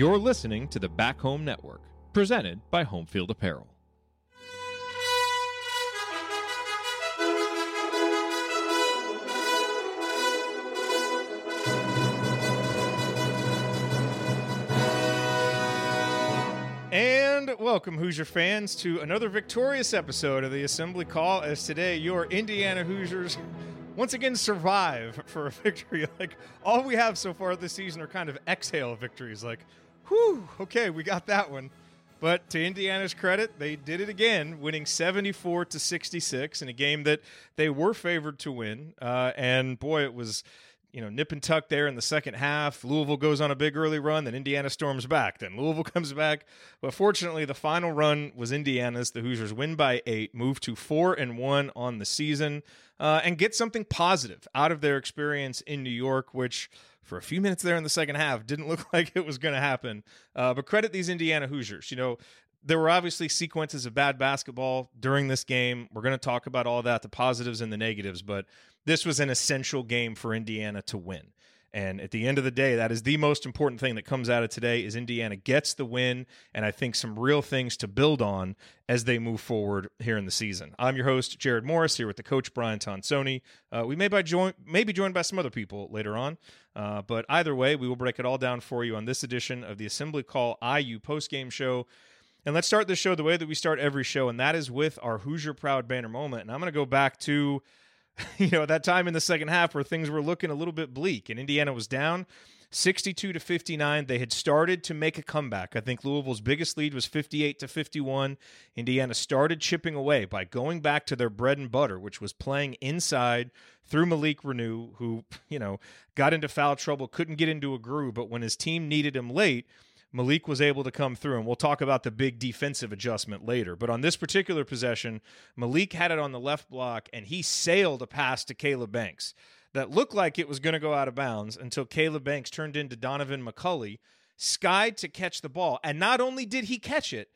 You're listening to the Back Home Network, presented by Homefield Apparel. And welcome, Hoosier fans, to another victorious episode of the Assembly Call, as today your Indiana Hoosiers once again survive for a victory. Like, all we have so far this season are kind of exhale victories. Like, whew, okay, we got that one. But to Indiana's credit, they did it again, winning 74-66 in a game that they were favored to win. And boy, it was, you know, nip and tuck there in the second half. Louisville goes on a big early run, then Indiana storms back, then Louisville comes back. But fortunately, the final run was Indiana's. The Hoosiers win by 8, move to 4-1 on the season, and get something positive out of their experience in New York, which for a few minutes there in the second half didn't look like it was going to happen. But credit these Indiana Hoosiers. You know, there were obviously sequences of bad basketball during this game. We're going to talk about all that, the positives and the negatives, but this was an essential game for Indiana to win. And at the end of the day, that is the most important thing that comes out of today, is Indiana gets the win, and I think some real things to build on as they move forward here in the season. I'm your host, Jared Morris, here with the coach, Brian Tonsoni. We may be joined by some other people later on, but either way, we will break it all down for you on this edition of the Assembly Call IU postgame show. And let's start this show the way that we start every show, and that is with our Hoosier Proud banner moment. And I'm going to go back to, you know, that time in the second half where things were looking a little bit bleak, and Indiana was down 62-59. They had started to make a comeback. I think Louisville's biggest lead was 58-51. Indiana started chipping away by going back to their bread and butter, which was playing inside through Malik Reneau, who, you know, got into foul trouble, couldn't get into a groove, but when his team needed him late, Malik was able to come through, and we'll talk about the big defensive adjustment later. But on this particular possession, Malik had it on the left block, and he sailed a pass to Caleb Banks that looked like it was going to go out of bounds until Caleb Banks turned into Donovan McCulley, skied to catch the ball. And not only did he catch it,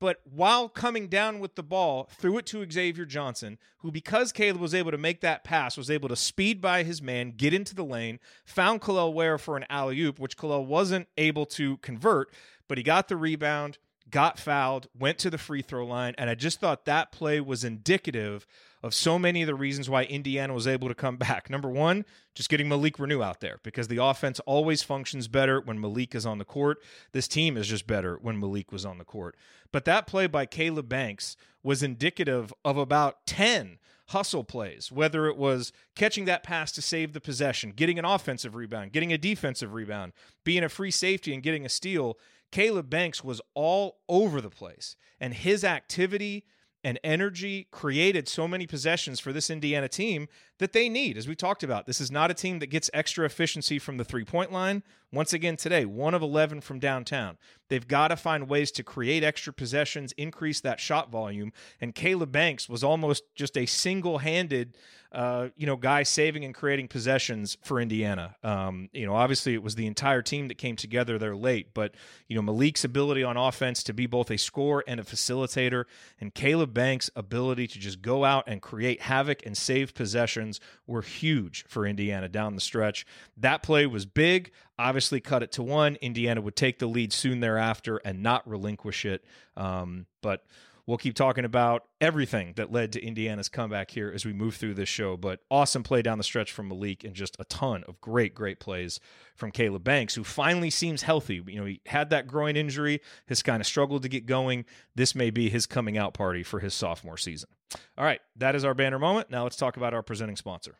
but while coming down with the ball, threw it to Xavier Johnson, who, because Caleb was able to make that pass, was able to speed by his man, get into the lane, found Kel'el Ware for an alley-oop, which Kel'el wasn't able to convert, but he got the rebound, got fouled, went to the free throw line, and I just thought that play was indicative of so many of the reasons why Indiana was able to come back. Number one, just getting Malik Reneau out there, because the offense always functions better when Malik is on the court. This team is just better when Malik was on the court. But that play by Caleb Banks was indicative of about 10 hustle plays, whether it was catching that pass to save the possession, getting an offensive rebound, getting a defensive rebound, being a free safety and getting a steal. Caleb Banks was all over the place, and his activity and energy created so many possessions for this Indiana team that they need. As we talked about, this is not a team that gets extra efficiency from the three-point line. Once again today, 1 of 11 from downtown. They've got to find ways to create extra possessions, increase that shot volume, and Caleb Banks was almost just a single-handed guy saving and creating possessions for Indiana. Obviously it was the entire team that came together there late, but, you know, Malik's ability on offense to be both a scorer and a facilitator, and Caleb Banks' ability to just go out and create havoc and save possessions were huge for Indiana down the stretch. That play was big, obviously cut it to 1. Indiana would take the lead soon thereafter and not relinquish it. But we'll keep talking about everything that led to Indiana's comeback here as we move through this show. But awesome play down the stretch from Malik, and just a ton of great, great plays from Caleb Banks, who finally seems healthy. You know, he had that groin injury, has kind of struggled to get going. This may be his coming out party for his sophomore season. All right, that is our banner moment. Now let's talk about our presenting sponsor.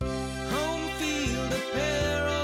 Homefield Apparel,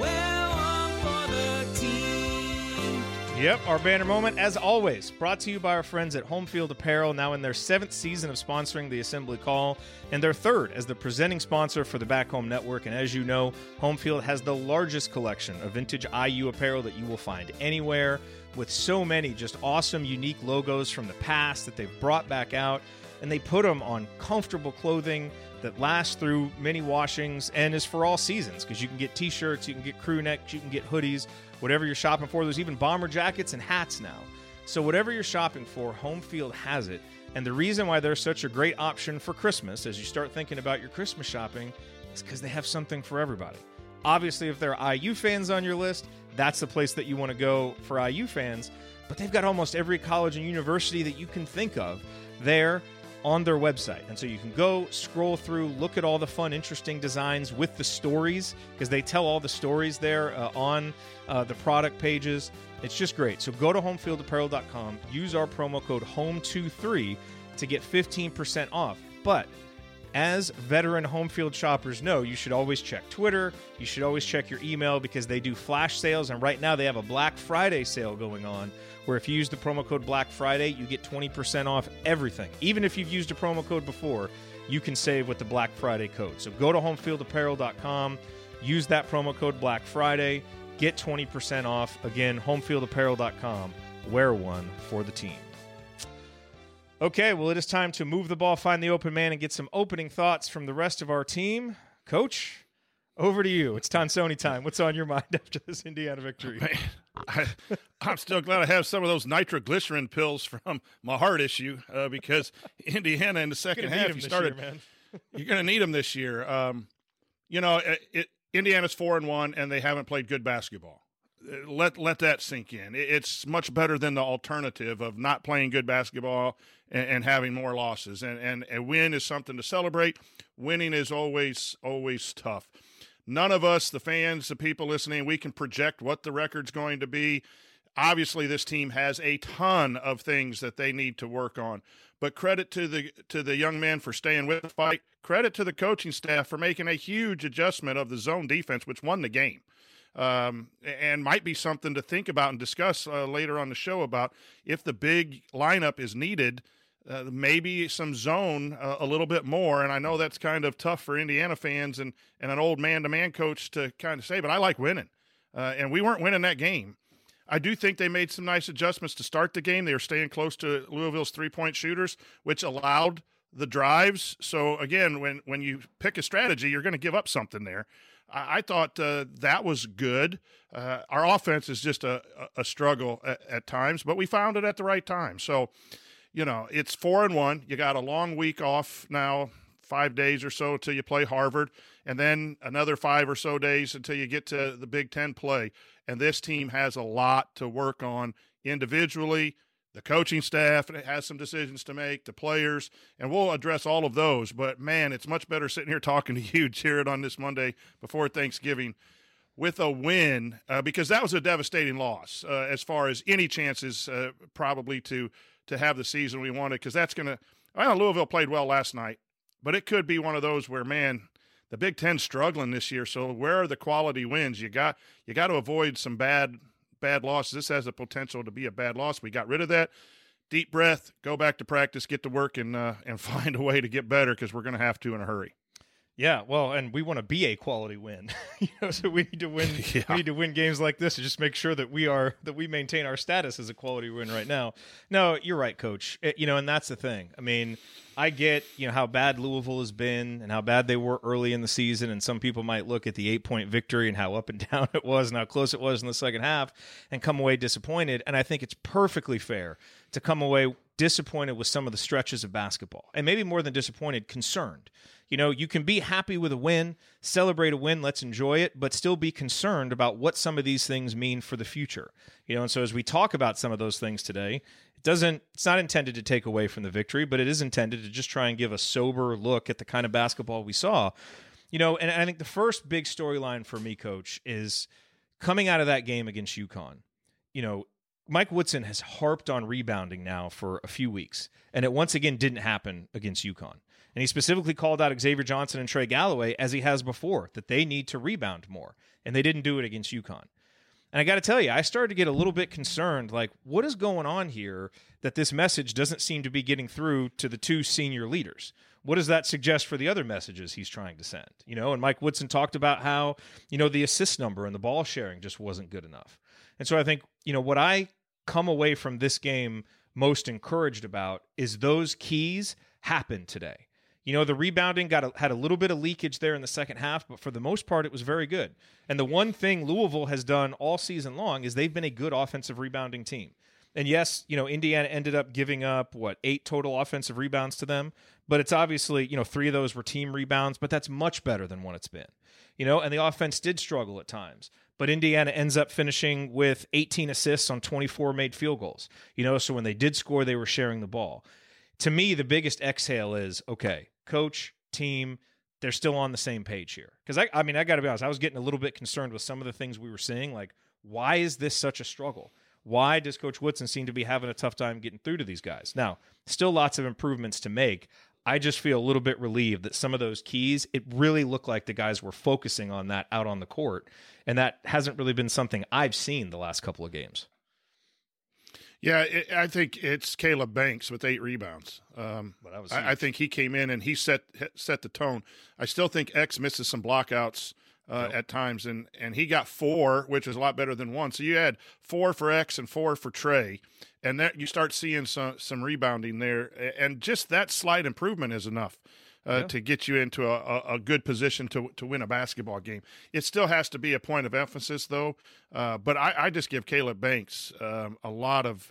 well on for the team. Yep, our banner moment, as always, brought to you by our friends at Homefield Apparel, now in their 7th season of sponsoring the Assembly Call, and their 3rd as the presenting sponsor for the Back Home Network. And as you know, Homefield has the largest collection of vintage IU apparel that you will find anywhere, with so many just awesome, unique logos from the past that they've brought back out, and they put them on comfortable clothing that lasts through many washings and is for all seasons, because you can get t-shirts, you can get crew necks, you can get hoodies, whatever you're shopping for. There's even bomber jackets and hats now. So whatever you're shopping for, Homefield has it. And the reason why they're such a great option for Christmas, as you start thinking about your Christmas shopping, is because they have something for everybody. Obviously, if there are IU fans on your list, that's the place that you want to go for IU fans. But they've got almost every college and university that you can think of there on their website. And so you can go scroll through, look at all the fun, interesting designs with the stories, because they tell all the stories there on the product pages. It's just great. So go to homefieldapparel.com, use our promo code HOME23 to get 15% off. But as veteran home field shoppers know, you should always check Twitter. You should always check your email, because they do flash sales. And right now they have a Black Friday sale going on, where if you use the promo code Black Friday, you get 20% off everything. Even if you've used a promo code before, you can save with the Black Friday code. So go to homefieldapparel.com, use that promo code Black Friday, get 20% off. Again, homefieldapparel.com. Wear one for the team. Okay, well, it is time to move the ball, find the open man, and get some opening thoughts from the rest of our team. Coach, over to you. It's Tonsoni time. What's on your mind after this Indiana victory? Man, I'm still glad I have some of those nitroglycerin pills from my heart issue because Indiana in the second half, you started. Year, you're going to need them this year. Indiana's 4-1, and they haven't played good basketball. Let that sink in. It's much better than the alternative of not playing good basketball and having more losses. And a win is something to celebrate. Winning is always tough. None of us, the fans, the people listening, we can project what the record's going to be. Obviously, this team has a ton of things that they need to work on. But credit to the young man for staying with the fight. Credit to the coaching staff for making a huge adjustment of the zone defense, which won the game. And might be something to think about and discuss later on the show about if the big lineup is needed, maybe some zone a little bit more. And I know that's kind of tough for Indiana fans and an old man-to-man coach to kind of say, but I like winning. And we weren't winning that game. I do think they made some nice adjustments to start the game. They were staying close to Louisville's three-point shooters, which allowed the drives. So, again, when you pick a strategy, you're going to give up something there. I thought that was good. Our offense is just a struggle at times, but we found it at the right time. So, it's 4-1. You got a long week off now, 5 days or so till you play Harvard, and then another 5 or so days until you get to the Big Ten play. And this team has a lot to work on individually. The coaching staff has some decisions to make, the players, and we'll address all of those. But, man, it's much better sitting here talking to you, Jared, on this Monday before Thanksgiving with a win because that was a devastating loss as far as any chances probably to have the season we wanted, because that's going to – well, Louisville played well last night, but it could be one of those where, man, the Big Ten's struggling this year, so where are the quality wins? You got to avoid some bad losses. This has the potential to be a bad loss. We got rid of that. Deep breath, go back to practice, get to work, and find a way to get better, because we're going to have to in a hurry. Yeah, well, and we want to be a quality win. So we need to win. Yeah. We need to win games like this to just make sure that we maintain our status as a quality win right now. No, you're right, Coach. And that's the thing. I mean, I get how bad Louisville has been and how bad they were early in the season, and some people might look at the 8-point victory and how up and down it was and how close it was in the second half and come away disappointed. And I think it's perfectly fair to come away disappointed with some of the stretches of basketball, and maybe more than disappointed, concerned. You can be happy with a win, celebrate a win, let's enjoy it, but still be concerned about what some of these things mean for the future. And so as we talk about some of those things today, it's not intended to take away from the victory, but it is intended to just try and give a sober look at the kind of basketball we saw. And I think the first big storyline for me, Coach, is coming out of that game against UConn. Mike Woodson has harped on rebounding now for a few weeks, and it once again didn't happen against UConn. And he specifically called out Xavier Johnson and Trey Galloway, as he has before, that they need to rebound more, and they didn't do it against UConn. And I got to tell you, I started to get a little bit concerned, like, what is going on here that this message doesn't seem to be getting through to the two senior leaders? What does that suggest for the other messages he's trying to send? And Mike Woodson talked about how, the assist number and the ball sharing just wasn't good enough. And so I think, what I come away from this game most encouraged about is those keys happened today. The rebounding had a little bit of leakage there in the second half, but for the most part, it was very good. And the one thing Louisville has done all season long is they've been a good offensive rebounding team. And yes, you know, Indiana ended up giving up, what, 8 total offensive rebounds to them. But it's obviously, you know, 3 of those were team rebounds, but that's much better than what it's been. You know, and the offense did struggle at times. But Indiana ends up finishing with 18 assists on 24 made field goals. You know, so when they did score, they were sharing the ball. To me, the biggest exhale is, okay, coach, team, they're still on the same page here. Because, I mean, I got to be honest, I was getting a little bit concerned with some of the things we were seeing. Like, why is this such a struggle? Why does Coach Woodson seem to be having a tough time getting through to these guys? Now, still lots of improvements to make. I just feel a little bit relieved that some of those keys, it really looked like the guys were focusing on that out on the court. And that hasn't really been something I've seen the last couple of games. Yeah, I think it's Caleb Banks with 8 rebounds. I think he came in and he set the tone. I still think X misses some blockouts at times, and he got 4, which is a lot better than 1. So you had 4 for X and 4 for Trey, and that you start seeing some rebounding there. And just that slight improvement is enough to get you into a good position to win a basketball game. It still has to be a point of emphasis, though. But I just give Caleb Banks a lot of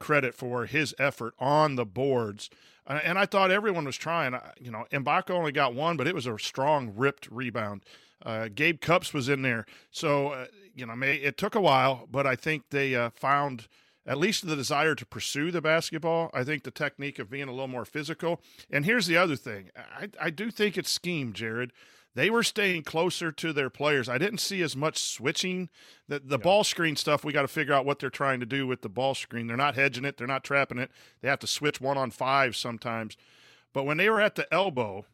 credit for his effort on the boards. And I thought everyone was trying. You know, Mgbako only got 1, but it was a strong, ripped rebound. Gabe Cups was in there. So, it took a while, but I think they found – at least the desire to pursue the basketball. I think the technique of being a little more physical. And here's the other thing. I do think it's scheme, Jared. They were staying closer to their players. I didn't see as much switching. The ball screen stuff, we got to figure out what they're trying to do with the ball screen. They're not hedging it. They're not trapping it. They have to switch 1-on-5 sometimes. But when they were at the elbow,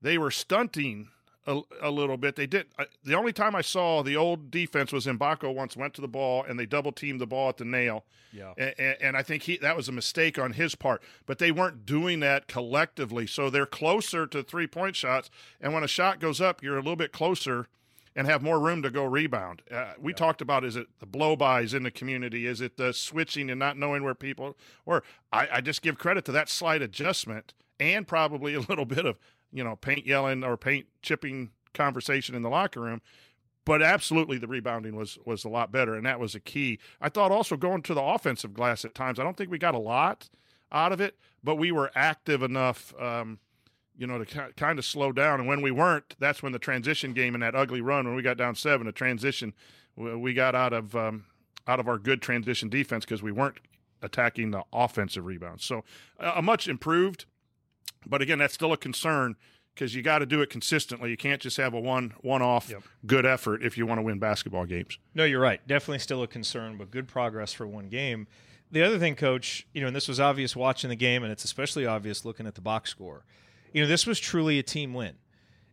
they were stunting a little bit. They did. The only time I saw the old defense was Mgbako once went to the ball and they double teamed the ball at the nail. Yeah, and I think that was a mistake on his part. But they weren't doing that collectively, so they're closer to 3-point shots. And when a shot goes up, you're a little bit closer and have more room to go rebound. We talked about, is it the blow-bys in the community? Is it the switching and not knowing where people were? I just give credit to that slight adjustment and probably a little bit of, paint yelling or paint chipping conversation in the locker room. But absolutely the rebounding was a lot better, and that was a key. I thought also going to the offensive glass at times. I don't think we got a lot out of it, but we were active enough to kind of slow down. And when we weren't, that's when the transition game and that ugly run when we got down 7, a transition, we got out of our good transition defense because we weren't attacking the offensive rebounds. So a much improved. But again, that's still a concern because you got to do it consistently. You can't just have a one-off good effort if you want to win basketball games. No, you're right. Definitely still a concern, but good progress for one game. The other thing, Coach, and this was obvious watching the game, and it's especially obvious looking at the box score. This was truly a team win.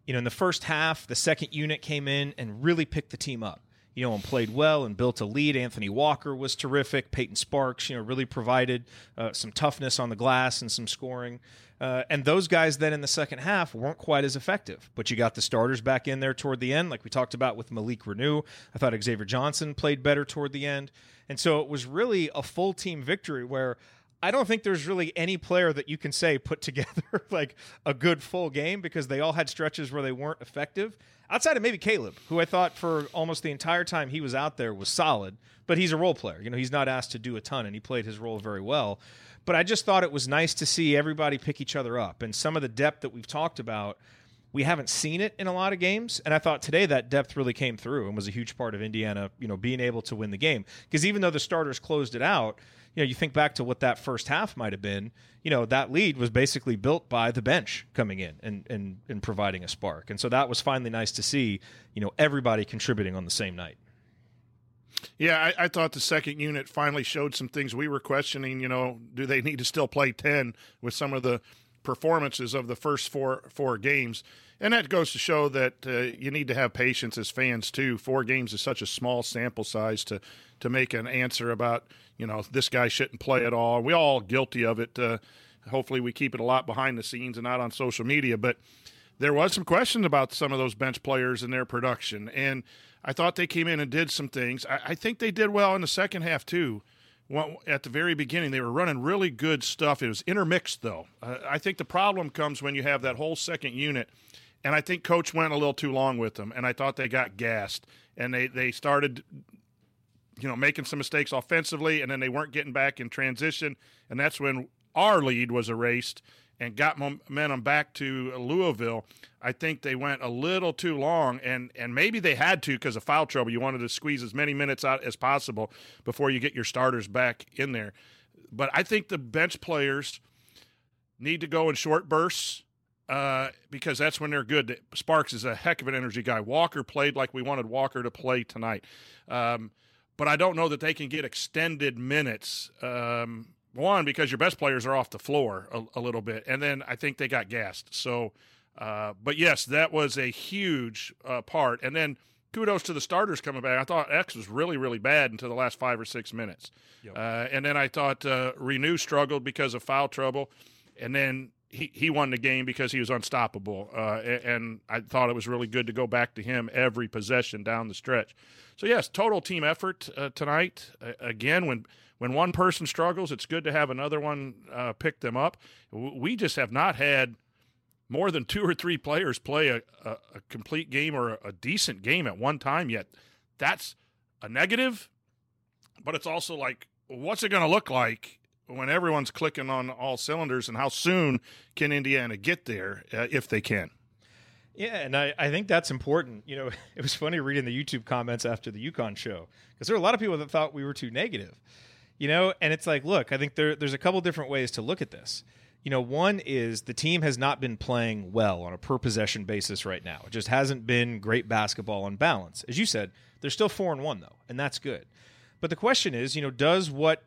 In the first half, the second unit came in and really picked the team up. And played well and built a lead. Anthony Walker was terrific. Peyton Sparks, really provided some toughness on the glass and some scoring. And those guys then in the second half weren't quite as effective. But you got the starters back in there toward the end, like we talked about with Malik Reneau. I thought Xavier Johnson played better toward the end. And so it was really a full team victory where I don't think there's really any player that you can say put together like a good full game because they all had stretches where they weren't effective. Outside of maybe Caleb, who I thought for almost the entire time he was out there was solid, but he's a role player. He's not asked to do a ton, and he played his role very well. But I just thought it was nice to see everybody pick each other up. And some of the depth that we've talked about, we haven't seen it in a lot of games, and I thought today that depth really came through and was a huge part of Indiana, being able to win the game. Because even though the starters closed it out, you think back to what that first half might have been, that lead was basically built by the bench coming in and providing a spark. And so that was finally nice to see, everybody contributing on the same night. Yeah, I thought the second unit finally showed some things we were questioning, do they need to still play 10 with some of the performances of the first four games. And that goes to show that you need to have patience as fans too. 4 games is such a small sample size to make an answer about, this guy shouldn't play at all. We all guilty of it. Hopefully we keep it a lot behind the scenes and not on social media, but there was some questions about some of those bench players and their production. And I thought they came in and did some things. I think they did well in the second half too. Well, at the very beginning, they were running really good stuff. It was intermixed, though. I think the problem comes when you have that whole second unit, and I think Coach went a little too long with them, and I thought they got gassed, and they started you know, making some mistakes offensively, and then they weren't getting back in transition, and that's when our lead was erased and got momentum back to Louisville. I think they went a little too long, and maybe they had to because of foul trouble. You wanted to squeeze as many minutes out as possible before you get your starters back in there. But I think the bench players need to go in short bursts because that's when they're good. Sparks is a heck of an energy guy. Walker played like we wanted Walker to play tonight. But I don't know that they can get extended minutes. One, because your best players are off the floor a little bit. And then I think they got gassed. So, but yes, that was a huge part. And then kudos to the starters coming back. I thought X was really, really bad until the last 5 or 6 minutes. Yep. And then I thought Reneau struggled because of foul trouble. And then he won the game because he was unstoppable. And I thought it was really good to go back to him every possession down the stretch. So, yes, total team effort tonight. Again, when one person struggles, it's good to have another one pick them up. We just have not had more than 2 or 3 players play a complete game or a decent game at one time yet. That's a negative, but it's also like, what's it going to look like when everyone's clicking on all cylinders, and how soon can Indiana get there if they can? Yeah, and I think that's important. You know, it was funny reading the YouTube comments after the UConn show because there were a lot of people that thought we were too negative. You know, and it's like, look, I think there's a couple different ways to look at this. You know, one is the team has not been playing well on a per-possession basis right now. It just hasn't been great basketball on balance. As you said, they're still 4-1, though, and that's good. But the question is, you know, does what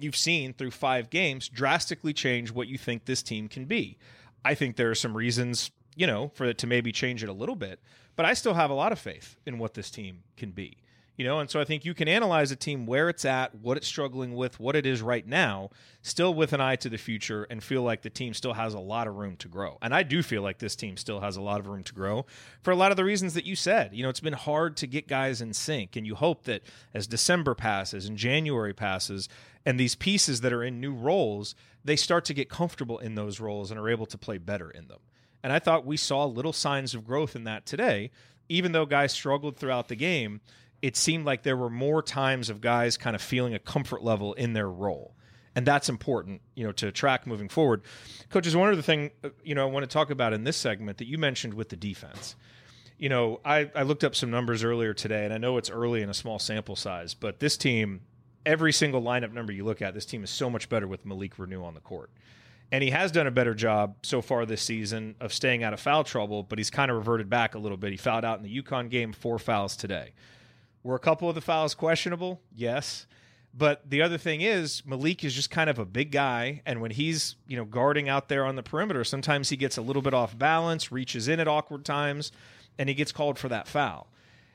you've seen through 5 games drastically change what you think this team can be? I think there are some reasons, you know, for it to maybe change it a little bit, but I still have a lot of faith in what this team can be. You know, and so I think you can analyze a team where it's at, what it's struggling with, what it is right now, still with an eye to the future and feel like the team still has a lot of room to grow. And I do feel like this team still has a lot of room to grow for a lot of the reasons that you said. You know, it's been hard to get guys in sync, and you hope that as December passes and January passes and these pieces that are in new roles, they start to get comfortable in those roles and are able to play better in them. And I thought we saw little signs of growth in that today, even though guys struggled throughout the game. It seemed like there were more times of guys kind of feeling a comfort level in their role. And that's important, you know, to track moving forward. Coaches, one other thing, you know, I want to talk about in this segment that you mentioned with the defense. You know, I looked up some numbers earlier today, and I know it's early in a small sample size, but this team, every single lineup number you look at, this team is so much better with Malik Reneau on the court. And he has done a better job so far this season of staying out of foul trouble, but he's kind of reverted back a little bit. He fouled out in the UConn game, 4 fouls today. Were a couple of the fouls questionable? Yes. But the other thing is Malik is just kind of a big guy, and when he's, you know, guarding out there on the perimeter, sometimes he gets a little bit off balance, reaches in at awkward times, and he gets called for that foul.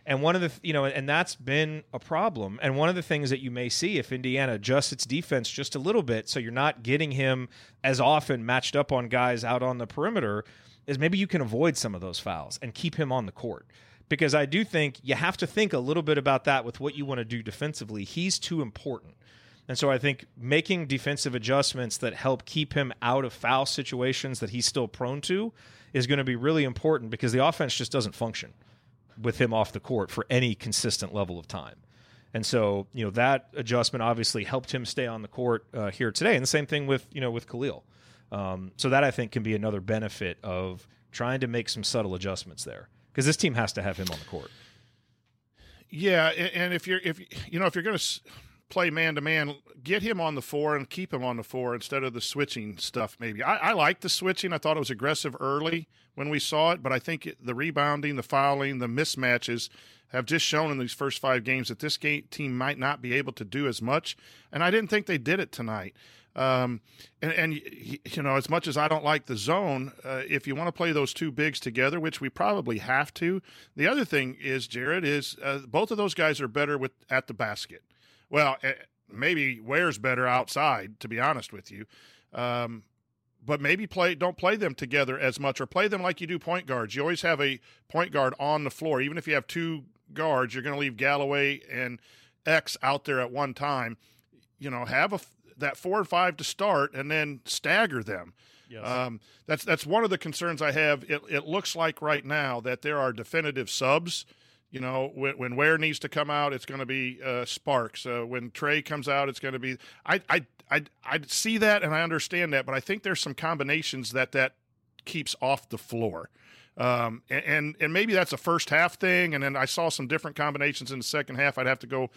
And one of the, you know, and that's been a problem. And one of the things that you may see if Indiana adjusts its defense just a little bit so you're not getting him as often matched up on guys out on the perimeter is maybe you can avoid some of those fouls and keep him on the court. Because I do think you have to think a little bit about that with what you want to do defensively. He's too important. And so I think making defensive adjustments that help keep him out of foul situations that he's still prone to is going to be really important because the offense just doesn't function with him off the court for any consistent level of time. And so, you know, that adjustment obviously helped him stay on the court here today. And the same thing with, you know, with Kel'el. So that I think can be another benefit of trying to make some subtle adjustments there. Because this team has to have him on the court. Yeah, and if you're going to play man to man, get him on the floor and keep him on the floor instead of the switching stuff. Maybe I like the switching. I thought it was aggressive early when we saw it, but I think the rebounding, the fouling, the mismatches have just shown in these first 5 games that this team might not be able to do as much. And I didn't think they did it tonight. And you know, as much as I don't like the zone, if you want to play those two bigs together, which we probably have to, the other thing is, Jared, is both of those guys are better at the basket. Well, maybe Ware's better outside, to be honest with you. But maybe don't play them together as much, or play them like you do point guards. You always have a point guard on the floor. Even if you have 2 guards, you're going to leave Galloway and X out there at one time. You know, have that 4 or 5 to start and then stagger them. Yes. That's one of the concerns I have. It looks like right now that there are definitive subs. You know, when Ware needs to come out, it's going to be Sparks. When Trey comes out, it's going to be – I see that and I understand that, but I think there's some combinations that keeps off the floor. And maybe that's a first half thing, and then I saw some different combinations in the second half. I'd have to go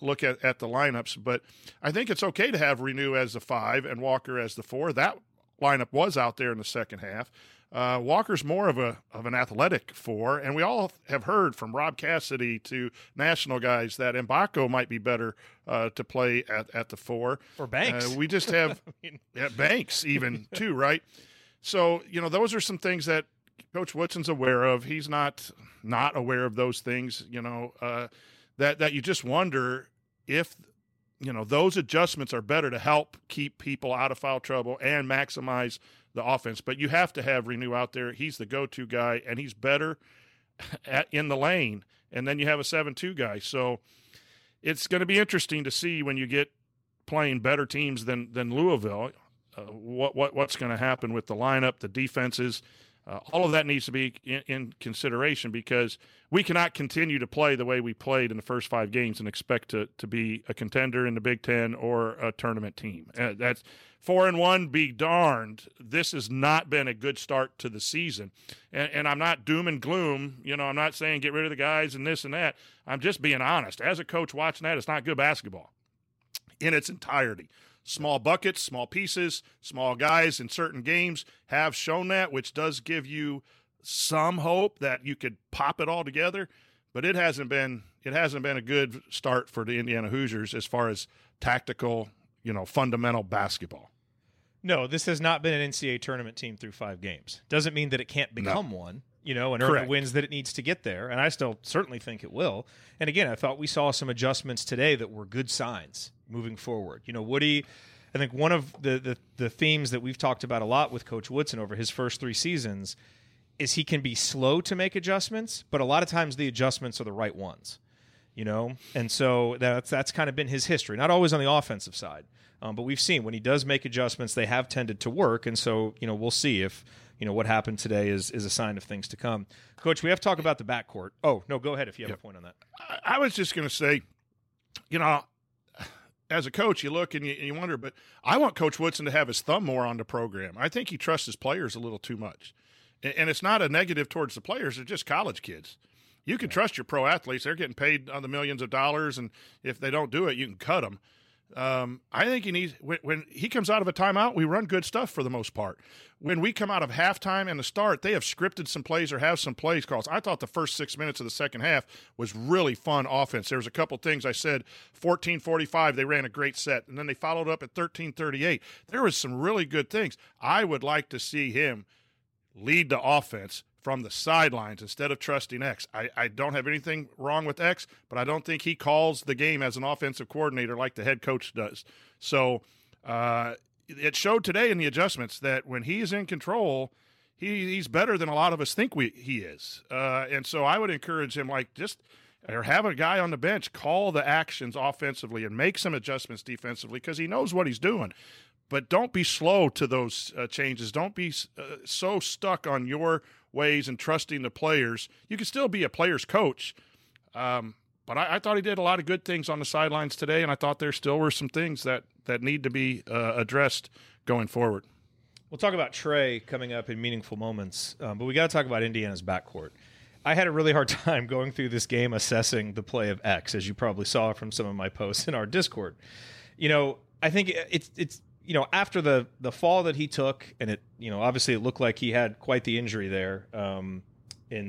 look at the lineups. But I think it's okay to have Reneau as the 5 and Walker as the 4. That lineup was out there in the second half. Walker's more of an athletic 4, and we all have heard from Rob Cassidy to national guys that Mgbako might be better to play at the 4. Or Banks. We just have Banks even too, right? So, you know, those are some things that Coach Woodson's aware of. He's not aware of those things, you know, that you just wonder if, you know, those adjustments are better to help keep people out of foul trouble and maximize the offense. But you have to have Reneau out there. He's the go-to guy, and he's better in the lane. And then you have a 7-2 guy. So it's going to be interesting to see when you get playing better teams than Louisville, what's going to happen with the lineup, the defenses. All of that needs to be in consideration, because we cannot continue to play the way we played in the first 5 games and expect to be a contender in the Big Ten or a tournament team. That's 4-1, be darned. This has not been a good start to the season. And I'm not doom and gloom. You know, I'm not saying get rid of the guys and this and that. I'm just being honest. As a coach watching that, it's not good basketball in its entirety. Small buckets, small pieces, small guys in certain games have shown that, which does give you some hope that you could pop it all together. But it hasn't been a good start for the Indiana Hoosiers as far as tactical, you know, fundamental basketball. No, this has not been an NCAA tournament team through 5 games. Doesn't mean that it can't become one. You know, and earn the wins that it needs to get there. And I still certainly think it will. And again, I thought we saw some adjustments today that were good signs moving forward. You know, Woody, I think one of the themes that we've talked about a lot with Coach Woodson over his first 3 seasons is he can be slow to make adjustments, but a lot of times the adjustments are the right ones. You know, and so that's kind of been his history. Not always on the offensive side, but we've seen when he does make adjustments, they have tended to work. And so, you know, we'll see if, you know, what happened today is a sign of things to come. Coach, we have to talk about the backcourt. Oh, no, go ahead if you have a point on that. I was just going to say, you know, as a coach, you look and you wonder, but I want Coach Woodson to have his thumb more on the program. I think he trusts his players a little too much. And it's not a negative towards the players. They're just college kids. You can trust your pro athletes. They're getting paid on the millions of dollars, and if they don't do it, you can cut them. I think he needs – when he comes out of a timeout, we run good stuff for the most part. When we come out of halftime and the start, they have scripted some plays or have some plays calls. I thought the first 6 minutes of the second half was really fun offense. There was a couple things I said. 14:45, they ran a great set, and then they followed up at 13:38. There was some really good things. I would like to see him lead the offense from the sidelines instead of trusting X. I don't have anything wrong with X, but I don't think he calls the game as an offensive coordinator like the head coach does. So it showed today in the adjustments that when he is in control, he's better than a lot of us think he is. And so I would encourage him, like, or have a guy on the bench call the actions offensively and make some adjustments defensively, because he knows what he's doing. But don't be slow to those changes. Don't be so stuck on your ways and trusting the players. You can still be a player's coach, but I thought he did a lot of good things on the sidelines today, and I thought there still were some things that need to be addressed going forward. We'll talk about Trey coming up in meaningful moments, but we got to talk about Indiana's backcourt. I had a really hard time going through this game assessing the play of X, as you probably saw from some of my posts in our Discord. You know, I think it's you know, after the fall that he took, and it, you know, obviously it looked like he had quite the injury there in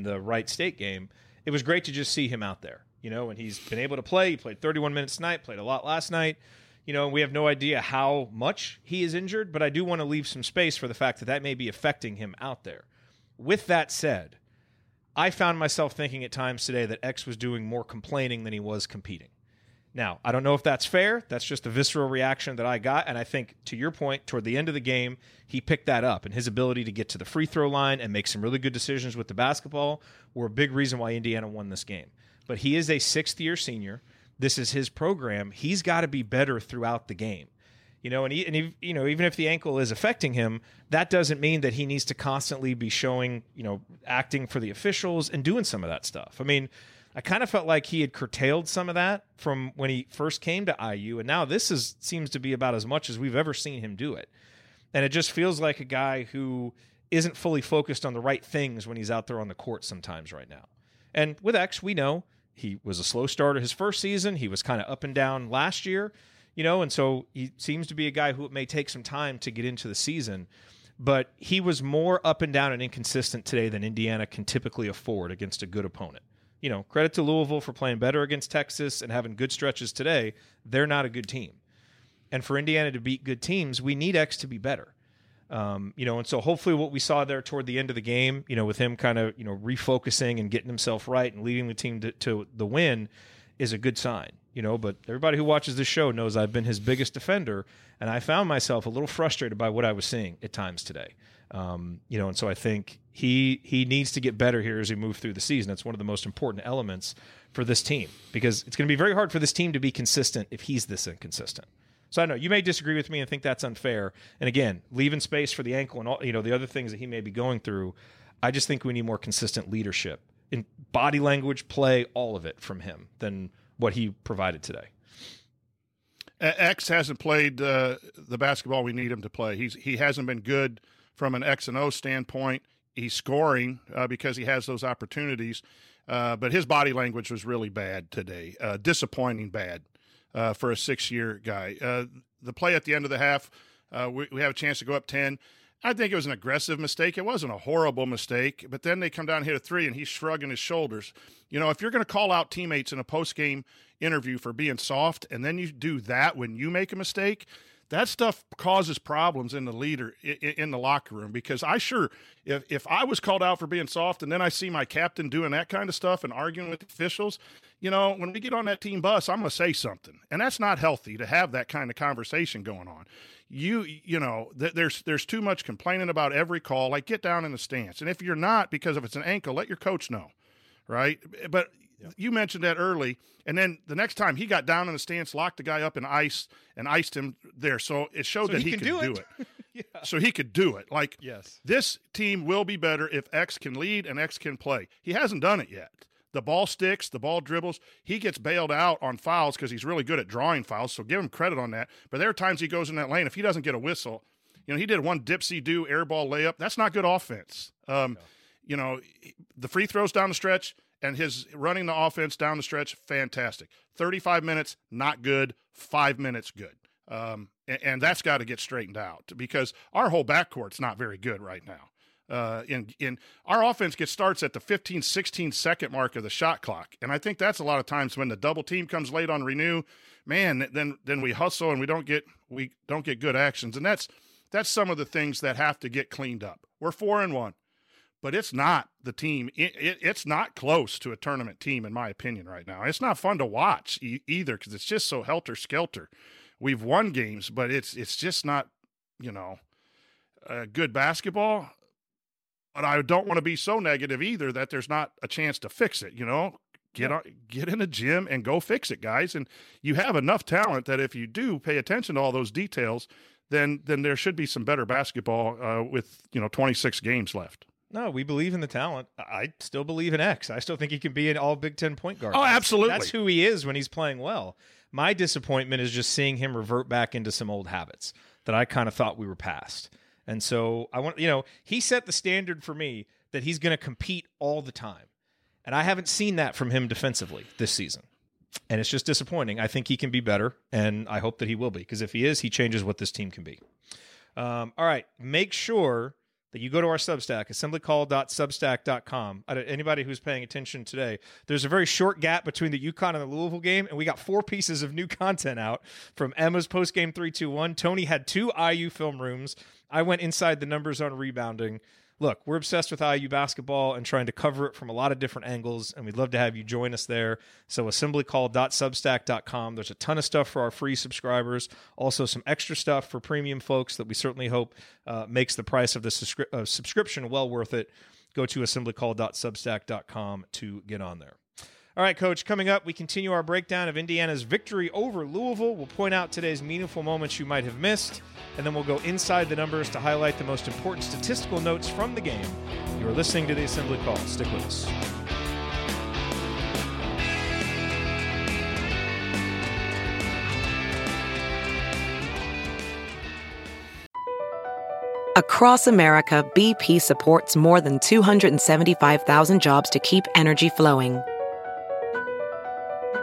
the Wright State game, it was great to just see him out there, you know, and he's been able to play. He played 31 minutes tonight, played a lot last night, you know, and we have no idea how much he is injured, but I do want to leave some space for the fact that may be affecting him out there. With that said, I found myself thinking at times today that X was doing more complaining than he was competing. Now, I don't know if that's fair. That's just the visceral reaction that I got. And I think, to your point, toward the end of the game, he picked that up. And his ability to get to the free throw line and make some really good decisions with the basketball were a big reason why Indiana won this game. But he is a 6th-year senior. This is his program. He's got to be better throughout the game. You know, you know, even if the ankle is affecting him, that doesn't mean that he needs to constantly be showing, you know, acting for the officials and doing some of that stuff. I mean, I kind of felt like he had curtailed some of that from when he first came to IU, and now this is seems to be about as much as we've ever seen him do it. And it just feels like a guy who isn't fully focused on the right things when he's out there on the court sometimes right now. And with X, we know he was a slow starter his first season. He was kind of up and down last year, you know, and so he seems to be a guy who it may take some time to get into the season. But he was more up and down and inconsistent today than Indiana can typically afford against a good opponent. You know, credit to Louisville for playing better against Texas and having good stretches today. They're not a good team. And for Indiana to beat good teams, we need X to be better. You know, and so hopefully what we saw there toward the end of the game, you know, with him kind of, you know, refocusing and getting himself right and leading the team to the win is a good sign, you know, but everybody who watches this show knows I've been his biggest defender, and I found myself a little frustrated by what I was seeing at times today. You know, and so I think he needs to get better here as we move through the season. That's one of the most important elements for this team, because it's going to be very hard for this team to be consistent if he's this inconsistent. So I know you may disagree with me and think that's unfair. And again, leaving space for the ankle and all, you know, the other things that he may be going through. I just think we need more consistent leadership in body language, play, all of it from him than what he provided today. X hasn't played the basketball we need him to play. He hasn't been good from an X and O standpoint. He's scoring because he has those opportunities, but his body language was really bad today, disappointing bad. For a six-year guy. The play at the end of the half, we have a chance to go up 10. I think it was an aggressive mistake. It wasn't a horrible mistake, but then they come down and hit a three, and he's shrugging his shoulders. You know, if you're going to call out teammates in a post-game interview for being soft, and then you do that when you make a mistake, that stuff causes problems in the leader in the locker room, because I sure, if I was called out for being soft and then I see my captain doing that kind of stuff and arguing with officials, you know, when we get on that team bus, I'm going to say something. And that's not healthy to have that kind of conversation going on. You know, there's too much complaining about every call. Like, get down in the stance. And if you're not, because if it's an ankle, let your coach know, right? But you mentioned that early, and then the next time he got down in the stance, locked the guy up in ice, and iced him there. So it showed that he could do it. Yeah. So he could do it. Like, yes, this team will be better if X can lead and X can play. He hasn't done it yet. The ball sticks, the ball dribbles. He gets bailed out on fouls because he's really good at drawing fouls, so give him credit on that. But there are times he goes in that lane. If he doesn't get a whistle, you know, he did one dipsy-do air ball layup. That's not good offense. No. You know, the free throws down the stretch, and his running the offense down the stretch, fantastic. 35 minutes, not good. 5 minutes, good. And that's got to get straightened out, because our whole backcourt's not very good right now. In our offense starts at the 15, 16 second mark of the shot clock. And I think that's a lot of times when the double team comes late on Reneau, man, then we hustle and we don't get good actions. And that's some of the things that have to get cleaned up. We're 4-1. But it's not the team. It's not close to a tournament team, in my opinion, right now. It's not fun to watch either, because it's just so helter-skelter. We've won games, but it's just not, you know, good basketball. But I don't want to be so negative either that there's not a chance to fix it, you know. Get in the gym and go fix it, guys. And you have enough talent that if you do pay attention to all those details, then there should be some better basketball with, you know, 26 games left. No, we believe in the talent. I still believe in X. I still think he can be an all Big Ten point guard. Oh, absolutely. That's who he is when he's playing well. My disappointment is just seeing him revert back into some old habits that I kind of thought we were past. And so I want, you know, he set the standard for me that he's going to compete all the time. And I haven't seen that from him defensively this season. And it's just disappointing. I think he can be better, and I hope that he will be, because if he is, he changes what this team can be. All right. Make sure that you go to our Substack, assemblycall.substack.com. Anybody who's paying attention today, there's a very short gap between the UConn and the Louisville game, and we got 4 pieces of new content out from Emma's postgame 3-2-1. Tony had 2 IU film rooms. I went inside the numbers on rebounding. Look, we're obsessed with IU basketball and trying to cover it from a lot of different angles, and we'd love to have you join us there. So assemblycall.substack.com. There's a ton of stuff for our free subscribers, also some extra stuff for premium folks that we certainly hope makes the price of the subscription well worth it. Go to assemblycall.substack.com to get on there. All right, Coach, coming up, we continue our breakdown of Indiana's victory over Louisville. We'll point out today's meaningful moments you might have missed, and then we'll go inside the numbers to highlight the most important statistical notes from the game. You're listening to The Assembly Call. Stick with us. Across America, BP supports more than 275,000 jobs to keep energy flowing.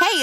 Hey,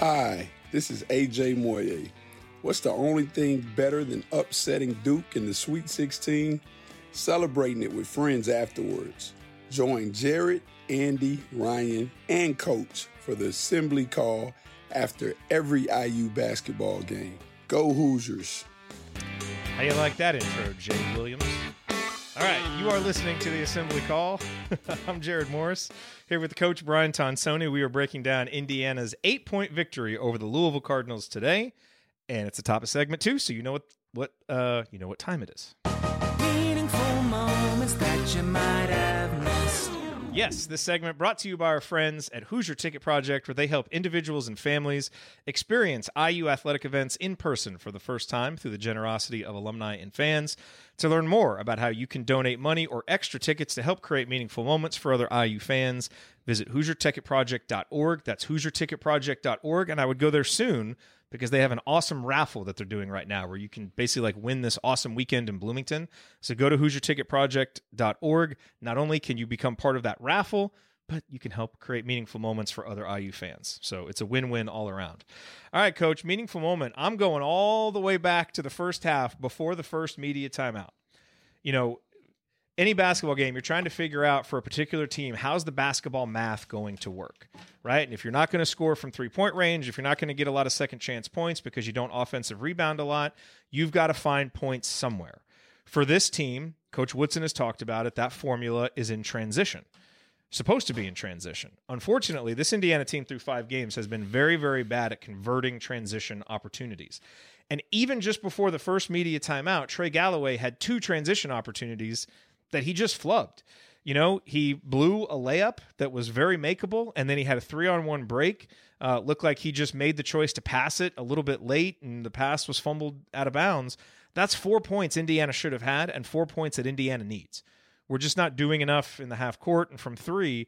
Hi, this is A.J. Moye. What's the only thing better than upsetting Duke in the Sweet 16? Celebrating it with friends afterwards. Join Jared, Andy, Ryan, and Coach for the Assembly Call after every IU basketball game. Go Hoosiers. How you like that intro, Jay Williams? All right, you are listening to the Assembly Call. I'm Jared Morris, here with Coach Brian Tonsoni. We are breaking down Indiana's 8-point victory over the Louisville Cardinals today, and it's the top of segment two, so you know what time it is. Meaningful moments that you might have missed. Yes, this segment brought to you by our friends at Hoosier Ticket Project, where they help individuals and families experience IU athletic events in person for the first time through the generosity of alumni and fans. To learn more about how you can donate money or extra tickets to help create meaningful moments for other IU fans, visit HoosierTicketProject.org. That's HoosierTicketProject.org, and I would go there soon because they have an awesome raffle that they're doing right now where you can basically win this awesome weekend in Bloomington. So go to HoosierTicketProject.org. Not only can you become part of that raffle, but you can help create meaningful moments for other IU fans. So it's a win-win all around. All right, Coach, meaningful moment. I'm going all the way back to the first half before the first media timeout. You know, any basketball game, you're trying to figure out for a particular team, how's the basketball math going to work, right? And if you're not going to score from three-point range, if you're not going to get a lot of second-chance points because you don't offensive rebound a lot, you've got to find points somewhere. For this team, Coach Woodson has talked about it, that formula is in transition. Supposed to be in transition. Unfortunately, this Indiana team through five games has been very, very bad at converting transition opportunities. And even just before the first media timeout, Trey Galloway had two transition opportunities that he just flubbed. You know, he blew a layup that was very makeable, and then he had a 3-on-1 break. Looked like he just made the choice to pass it a little bit late, and the pass was fumbled out of bounds. That's 4 points Indiana should have had, and 4 points that Indiana needs. We're just not doing enough in the half court and from three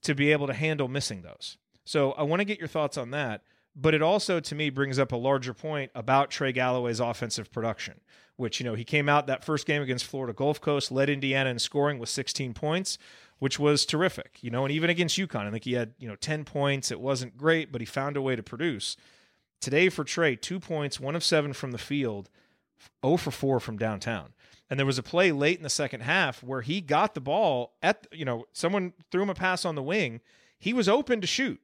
to be able to handle missing those. So I want to get your thoughts on that. But it also, to me, brings up a larger point about Trey Galloway's offensive production, which, you know, he came out that first game against Florida Gulf Coast, led Indiana in scoring with 16 points, which was terrific, you know, and even against UConn, I think he had, 10 points. It wasn't great, but he found a way to produce. Today for Trey, 2 points, 1 of 7 from the field, 0 for 4 from downtown. And there was a play late in the second half where he got the ball at, someone threw him a pass on the wing. He was open to shoot.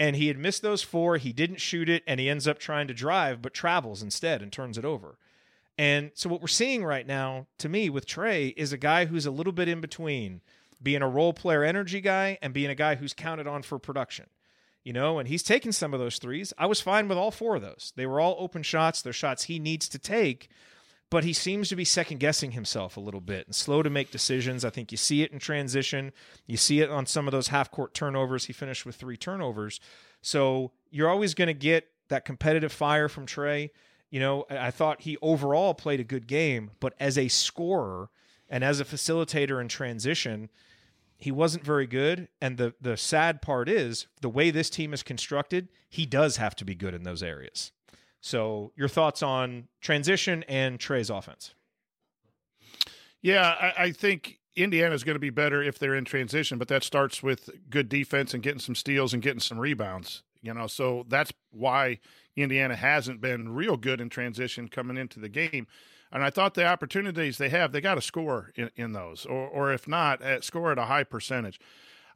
And he had missed those 4. He didn't shoot it, and he ends up trying to drive, but travels instead and turns it over. And so what we're seeing right now, to me, with Trey, is a guy who's a little bit in between being a role player energy guy and being a guy who's counted on for production. You know, and he's taken some of those threes. I was fine with all 4 of those. They were all open shots. They're shots he needs to take, but he seems to be second-guessing himself a little bit and slow to make decisions. I think you see it in transition. You see it on some of those half-court turnovers. He finished with 3 turnovers. So you're always going to get that competitive fire from Trey. You know, I thought he overall played a good game, but as a scorer and as a facilitator in transition, he wasn't very good. And the sad part is the way this team is constructed, he does have to be good in those areas. So your thoughts on transition and Trey's offense? Yeah, I think Indiana's going to be better if they're in transition, but that starts with good defense and getting some steals and getting some rebounds. So that's why Indiana hasn't been real good in transition coming into the game. And I thought the opportunities they have, they got to score in those, or if not, score at a high percentage.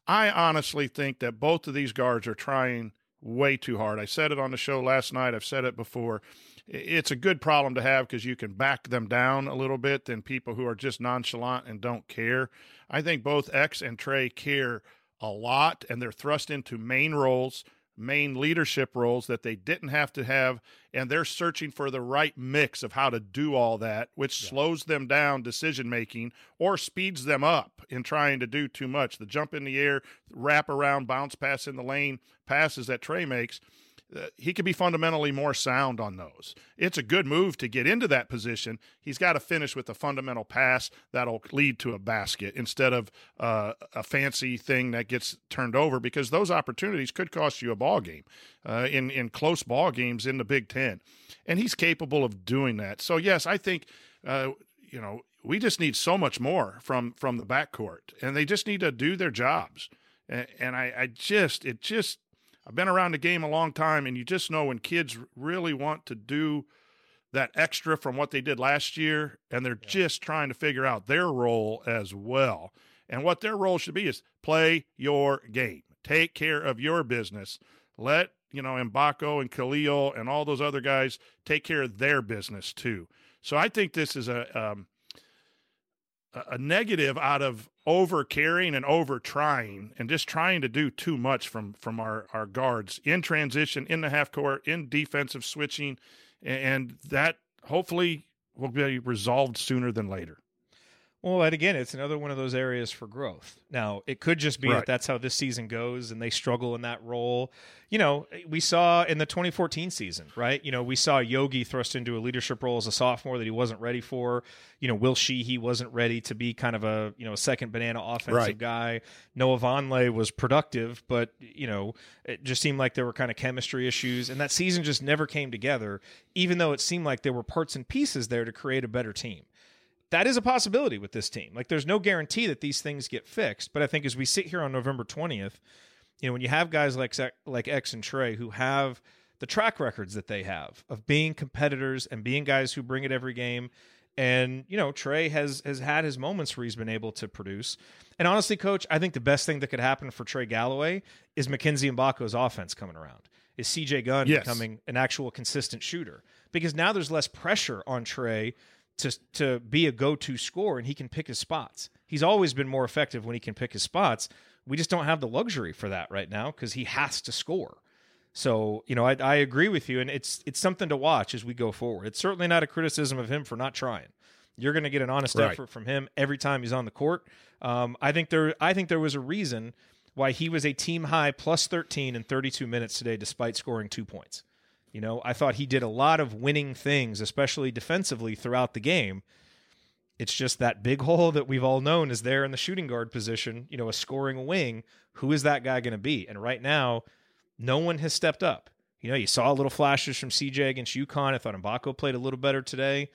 I honestly think that both of these guards are trying way too hard. I said it on the show last night. I've said it before. It's a good problem to have because you can back them down a little bit than people who are just nonchalant and don't care. I think both X and Trey care a lot, and they're thrust into main roles, main leadership roles that they didn't have to have, and they're searching for the right mix of how to do all that, which slows them down decision-making or speeds them up in trying to do too much. The jump in the air, wrap around, bounce pass in the lane, passes that Trey makes, he could be fundamentally more sound on those. It's a good move to get into that position. He's got to finish with a fundamental pass that'll lead to a basket instead of a fancy thing that gets turned over, because those opportunities could cost you a ball game in close ball games in the Big Ten. And he's capable of doing that. So, yes, I think, we just need so much more from the backcourt, and they just need to do their jobs. And I've been around the game a long time, and you just know when kids really want to do that extra from what they did last year, and they're just trying to figure out their role as well. And what their role should be is play your game. Take care of your business. Let, Mgbako and Kel'el and all those other guys take care of their business too. So I think this is a negative out of over caring and over trying and just trying to do too much from our guards in transition, in the half court, in defensive switching. And that hopefully will be resolved sooner than later. Well, and again, it's another one of those areas for growth. Now, it could just be that that's how this season goes and they struggle in that role. We saw in the 2014 season, right? We saw Yogi thrust into a leadership role as a sophomore that he wasn't ready for. Will Sheehy wasn't ready to be kind of a, a second banana offensive guy. Noah Vonleh was productive, but, it just seemed like there were kind of chemistry issues. And that season just never came together, even though it seemed like there were parts and pieces there to create a better team. That is a possibility with this team. Like, there's no guarantee that these things get fixed. But I think as we sit here on November 20th, when you have guys like X and Trey who have the track records that they have of being competitors and being guys who bring it every game. And, Trey has had his moments where he's been able to produce. And honestly, Coach, I think the best thing that could happen for Trey Galloway is Mackenzie Mgbako's offense coming around, is C.J. Gunn becoming an actual consistent shooter. Because now there's less pressure on Trey to be a go-to scorer, and he can pick his spots. He's always been more effective when he can pick his spots. We just don't have the luxury for that right now because he has to score. So, I agree with you, and it's something to watch as we go forward. It's certainly not a criticism of him for not trying. You're going to get an honest effort from him every time he's on the court. I think there was a reason why he was a team-high plus 13 in 32 minutes today despite scoring 2 points. I thought he did a lot of winning things, especially defensively throughout the game. It's just that big hole that we've all known is there in the shooting guard position, a scoring wing. Who is that guy going to be? And right now, no one has stepped up. You saw little flashes from CJ against UConn. I thought Mgbako played a little better today.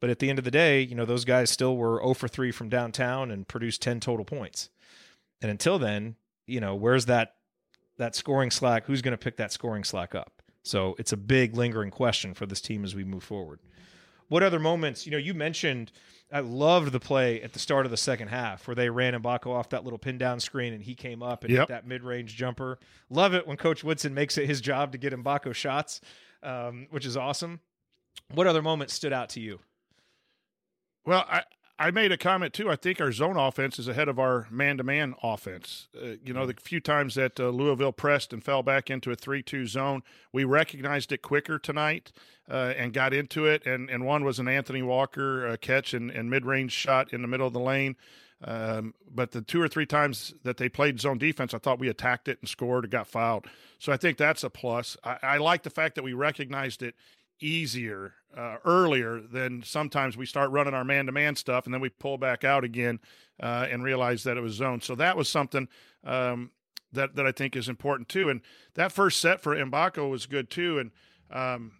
But at the end of the day, those guys still were 0 for 3 from downtown and produced 10 total points. And until then, where's that scoring slack? Who's going to pick that scoring slack up? So it's a big lingering question for this team as we move forward. What other moments, you mentioned, I loved the play at the start of the second half where they ran Mgbako off that little pin down screen and he came up and hit that mid-range jumper. Love it when Coach Woodson makes it his job to get Mgbako shots, which is awesome. What other moments stood out to you? Well, I made a comment, too. I think our zone offense is ahead of our man-to-man offense. The few times that Louisville pressed and fell back into a 3-2 zone, we recognized it quicker tonight and got into it. And one was an Anthony Walker catch and mid-range shot in the middle of the lane. But the two or three times that they played zone defense, I thought we attacked it and scored and got fouled. So I think that's a plus. I like the fact that we recognized it easier earlier than sometimes we start running our man-to-man stuff and then we pull back out again and realize that it was zoned. So that was something that I think is important too. And that first set for Mgbako was good too. And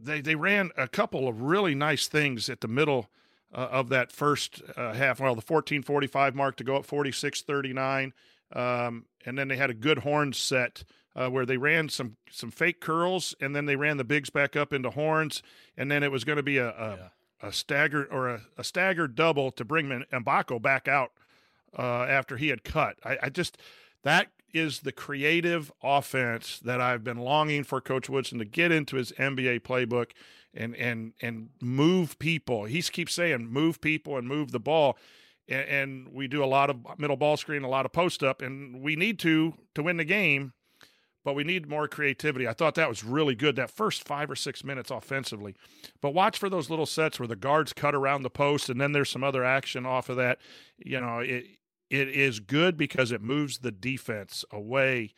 they ran a couple of really nice things at the middle of that first half. Well, the 14:45 mark to go up 46:39. And then they had a good horn set where they ran some fake curls, and then they ran the bigs back up into horns, and then it was going to be a a staggered double to bring Mgbako back out after he had cut. I just that is the creative offense that I've been longing for Coach Woodson to get into his NBA playbook and move people. He keeps saying move people and move the ball. And we do a lot of middle ball screen, a lot of post up, and we need to win the game, but we need more creativity. I thought that was really good, that first 5 or 6 minutes offensively. But watch for those little sets where the guards cut around the post, and then there's some other action off of that. You know, it is good because it moves the defense away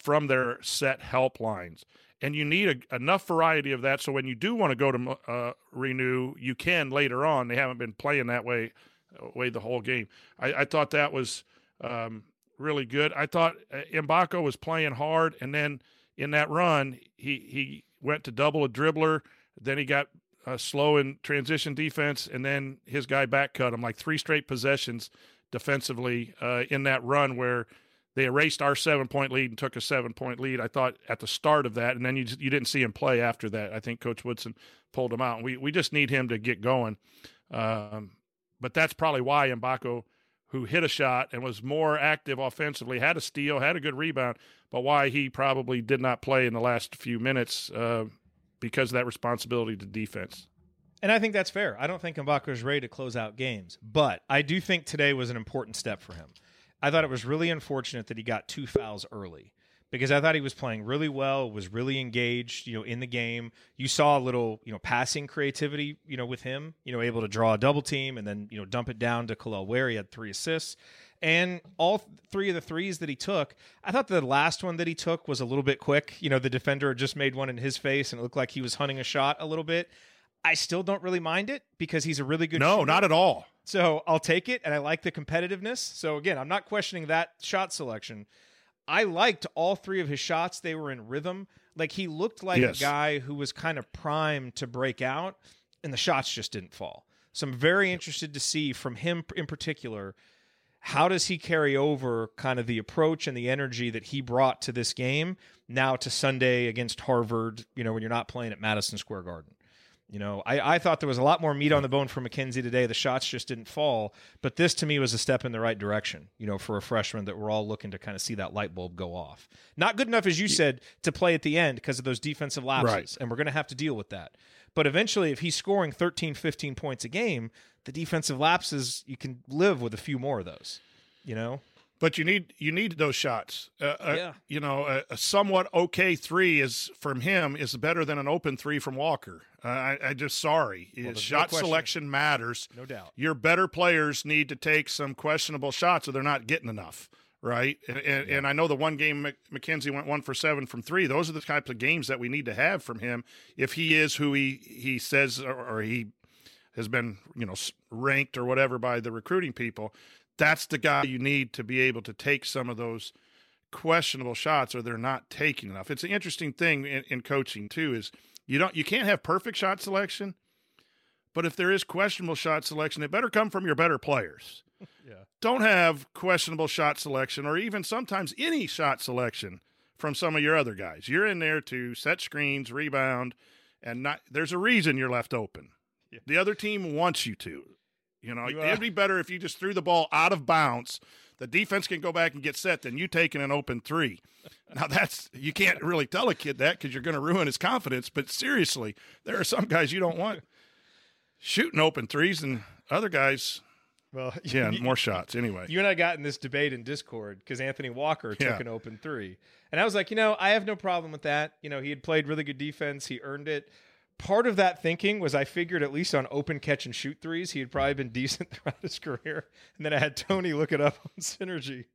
from their set help lines. And you need enough variety of that so when you do want to go to Reneau, you can later on. They haven't been playing that way the whole game. I thought that was really good. I thought Mgbako was playing hard, and then in that run, he went to double a dribbler. Then he got slow in transition defense, and then his guy back cut him, like three straight possessions defensively in that run where they erased our 7-point lead and took a 7-point lead, I thought, at the start of that. And then you didn't see him play after that. I think Coach Woodson pulled him out. And we just need him to get going. But that's probably why Mgbako, who hit a shot and was more active offensively, had a steal, had a good rebound, but why he probably did not play in the last few minutes because of that responsibility to defense. And I think that's fair. I don't think Mgbako is ready to close out games, but I do think today was an important step for him. I thought it was really unfortunate that he got two fouls early because I thought he was playing really well, was really engaged, in the game. You saw a little, passing creativity, with him, able to draw a double team and then, dump it down to Kel'el Ware. He had 3 assists. And all three of the threes that he took, I thought the last one that he took was a little bit quick. The defender just made one in his face and it looked like he was hunting a shot a little bit. I still don't really mind it because he's a really good shooter. No, not at all. So I'll take it, and I like the competitiveness. So again, I'm not questioning that shot selection. I liked all three of his shots. They were in rhythm. Like, he looked like a guy who was kind of primed to break out, and the shots just didn't fall. So I'm very interested to see from him in particular, how does he carry over kind of the approach and the energy that he brought to this game now to Sunday against Harvard, when you're not playing at Madison Square Garden. I thought there was a lot more meat on the bone for Mackenzie today. The shots just didn't fall, but this to me was a step in the right direction, for a freshman that we're all looking to kind of see that light bulb go off. Not good enough, as you said, to play at the end because of those defensive lapses, and we're going to have to deal with that. But eventually, if he's scoring 13, 15 points a game, the defensive lapses, you can live with a few more of those, But you need those shots. A somewhat okay three is from him is better than an open three from Walker. Shot selection matters. No doubt. Your better players need to take some questionable shots or they're not getting enough, right? And I know the one game Mackenzie went 1 for 7 from three. Those are the types of games that we need to have from him if he is who he says or he has been, ranked or whatever by the recruiting people. That's the guy you need to be able to take some of those questionable shots or they're not taking enough. It's an interesting thing in coaching too, is you can't have perfect shot selection, but if there is questionable shot selection, it better come from your better players. Yeah. Don't have questionable shot selection or even sometimes any shot selection from some of your other guys. You're in there to set screens, rebound, and there's a reason you're left open. Yeah. The other team wants you to. It'd be better if you just threw the ball out of bounds. The defense can go back and get set than you taking an open three. Now, you can't really tell a kid that because you're going to ruin his confidence. But seriously, there are some guys you don't want shooting open threes and other guys. Well, more shots anyway. You and I got in this debate in Discord because Anthony Walker took an open three. And I was like, I have no problem with that. He had played really good defense. He earned it. Part of that thinking was I figured at least on open catch and shoot threes, he had probably been decent throughout his career. And then I had Tony look it up on Synergy.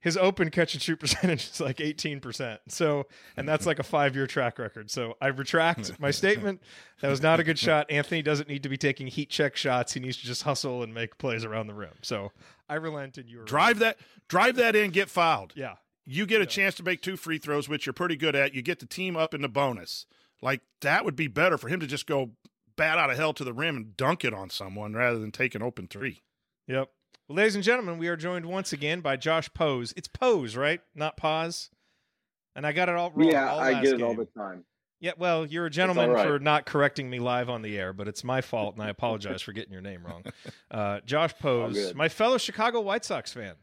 His open catch and shoot percentage is like 18%. So, and that's like a 5-year track record. So I retract my statement. That was not a good shot. Anthony doesn't need to be taking heat check shots. He needs to just hustle and make plays around the rim. So I relent and you were drive that in, get fouled. Yeah. You get a chance to make 2 free throws, which you're pretty good at. You get the team up in the bonus. Like, that would be better for him to just go bat out of hell to the rim and dunk it on someone rather than take an open three. Yep. Well, ladies and gentlemen, we are joined once again by Josh Pose. It's Pose, right? Not Pause. And I got it all wrong. Yeah, I get it all the time. Yeah, well, you're a gentleman for not correcting me live on the air, but it's my fault, and I apologize for getting your name wrong. Josh Pose, my fellow Chicago White Sox fan.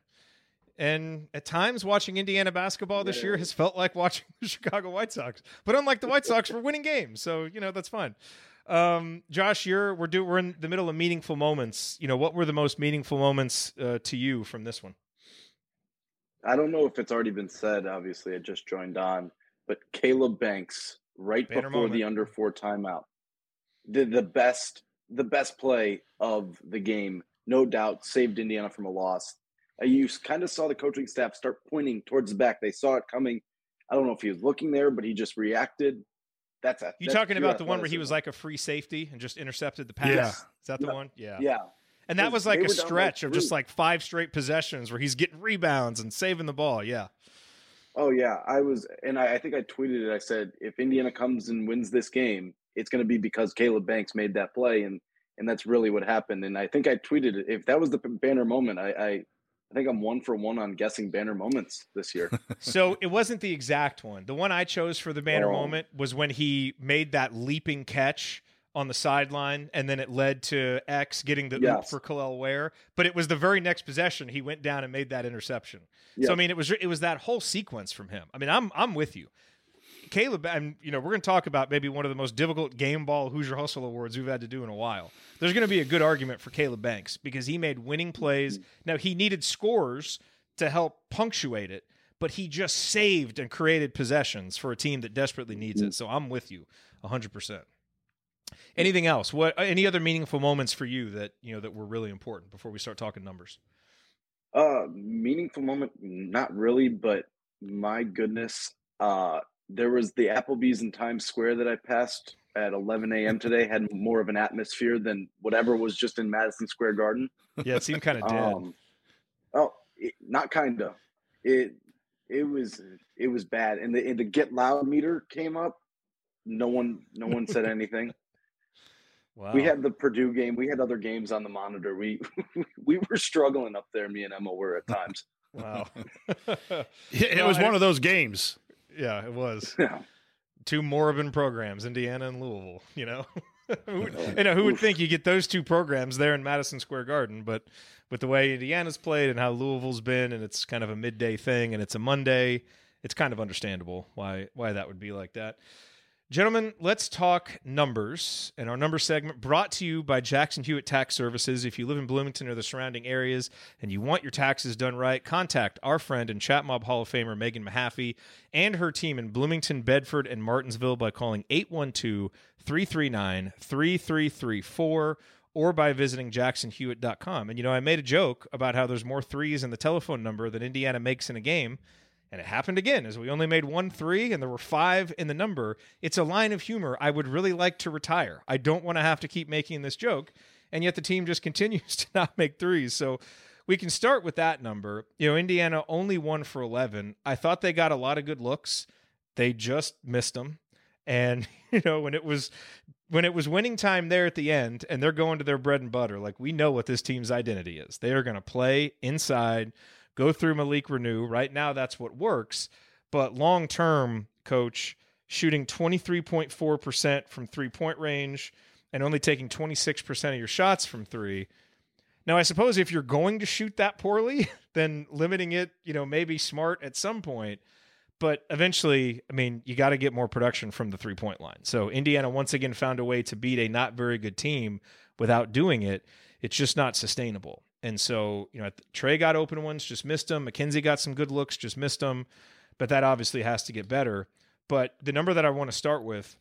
And at times, watching Indiana basketball this year has felt like watching the Chicago White Sox. But unlike the White Sox, we're winning games, so, you know, that's fine. Josh, we're in the middle of meaningful moments. You know, what were the most meaningful moments to you from this one? I don't know if it's already been said. Obviously, I just joined on, but Caleb Banks, before the under four timeout, did the best play of the game, no doubt. Saved Indiana from a loss. You kind of saw the coaching staff start pointing towards the back. They saw it coming. I don't know if he was looking there, but he just reacted. You're talking about the one where he was like a free safety and just intercepted the pass? Yeah. Is that the one? Yeah. Yeah. And that was like a stretch of just like five straight possessions where he's getting rebounds and saving the ball. Yeah. Oh, yeah. I think I tweeted it. I said, if Indiana comes and wins this game, it's going to be because Caleb Banks made that play. And that's really what happened. And I think I tweeted it. If that was the banner moment, I think I'm 1 for 1 on guessing banner moments this year. So it wasn't the exact one. The one I chose for the banner moment was when he made that leaping catch on the sideline, and then it led to X getting the oop for Kel'el Ware. But it was the very next possession he went down and made that interception. Yes. So I mean, it was that whole sequence from him. I mean, I'm with you, Caleb. And you know, we're going to talk about maybe one of the most difficult game ball Hoosier Hustle awards we've had to do in a while. There's going to be a good argument for Caleb Banks because he made winning plays. Now, he needed scores to help punctuate it, but he just saved and created possessions for a team that desperately needs it. So I'm with you 100%. Anything else? Any other meaningful moments for you that, you know, that were really important before we start talking numbers? Meaningful moment? Not really, but my goodness. There was the Applebee's in Times Square that I passed at 11 a.m. today, had more of an atmosphere than whatever was just in Madison Square Garden. Yeah, it seemed kind of dead. Not kind of. It was bad, and the Get Loud meter came up. No one said anything. Wow. We had the Purdue game. We had other games on the monitor. We were struggling up there. Me and Emma were at times. Wow, it was one of those games. Yeah, it was. Yeah. Two moribund programs, Indiana and Louisville, you know. Who would think you get those two programs there in Madison Square Garden, but with the way Indiana's played and how Louisville's been, and it's kind of a midday thing and it's a Monday, it's kind of understandable why that would be like that. Gentlemen, let's talk numbers, and our number segment brought to you by Jackson Hewitt Tax Services. If you live in Bloomington or the surrounding areas and you want your taxes done right, contact our friend and Chat Mob Hall of Famer Megan Mahaffey and her team in Bloomington, Bedford, and Martinsville by calling 812-339-3334 or by visiting jacksonhewitt.com. And, you know, I made a joke about how there's more threes in the telephone number than Indiana makes in a game. And it happened again, as we only made 1 3 and there were 5 in the number. It's a line of humor I would really like to retire. I don't want to have to keep making this joke. And yet the team just continues to not make threes. So we can start with that number. You know, Indiana only 1 for 11. I thought they got a lot of good looks. They just missed them. And, you know, when it was winning time there at the end and they're going to their bread and butter, like, we know what this team's identity is. They are going to play inside, go through Malik Reneau. Right now, that's what works. But long-term, Coach, shooting 23.4% from three-point range and only taking 26% of your shots from three. Now, I suppose if you're going to shoot that poorly, then limiting it, you know, may be smart at some point. But eventually, I mean, you got to get more production from the three-point line. So Indiana once again found a way to beat a not very good team without doing it. It's just not sustainable. And so, you know, Trey got open ones, just missed them. Mackenzie got some good looks, just missed them. But that obviously has to get better. But the number that I want to start with,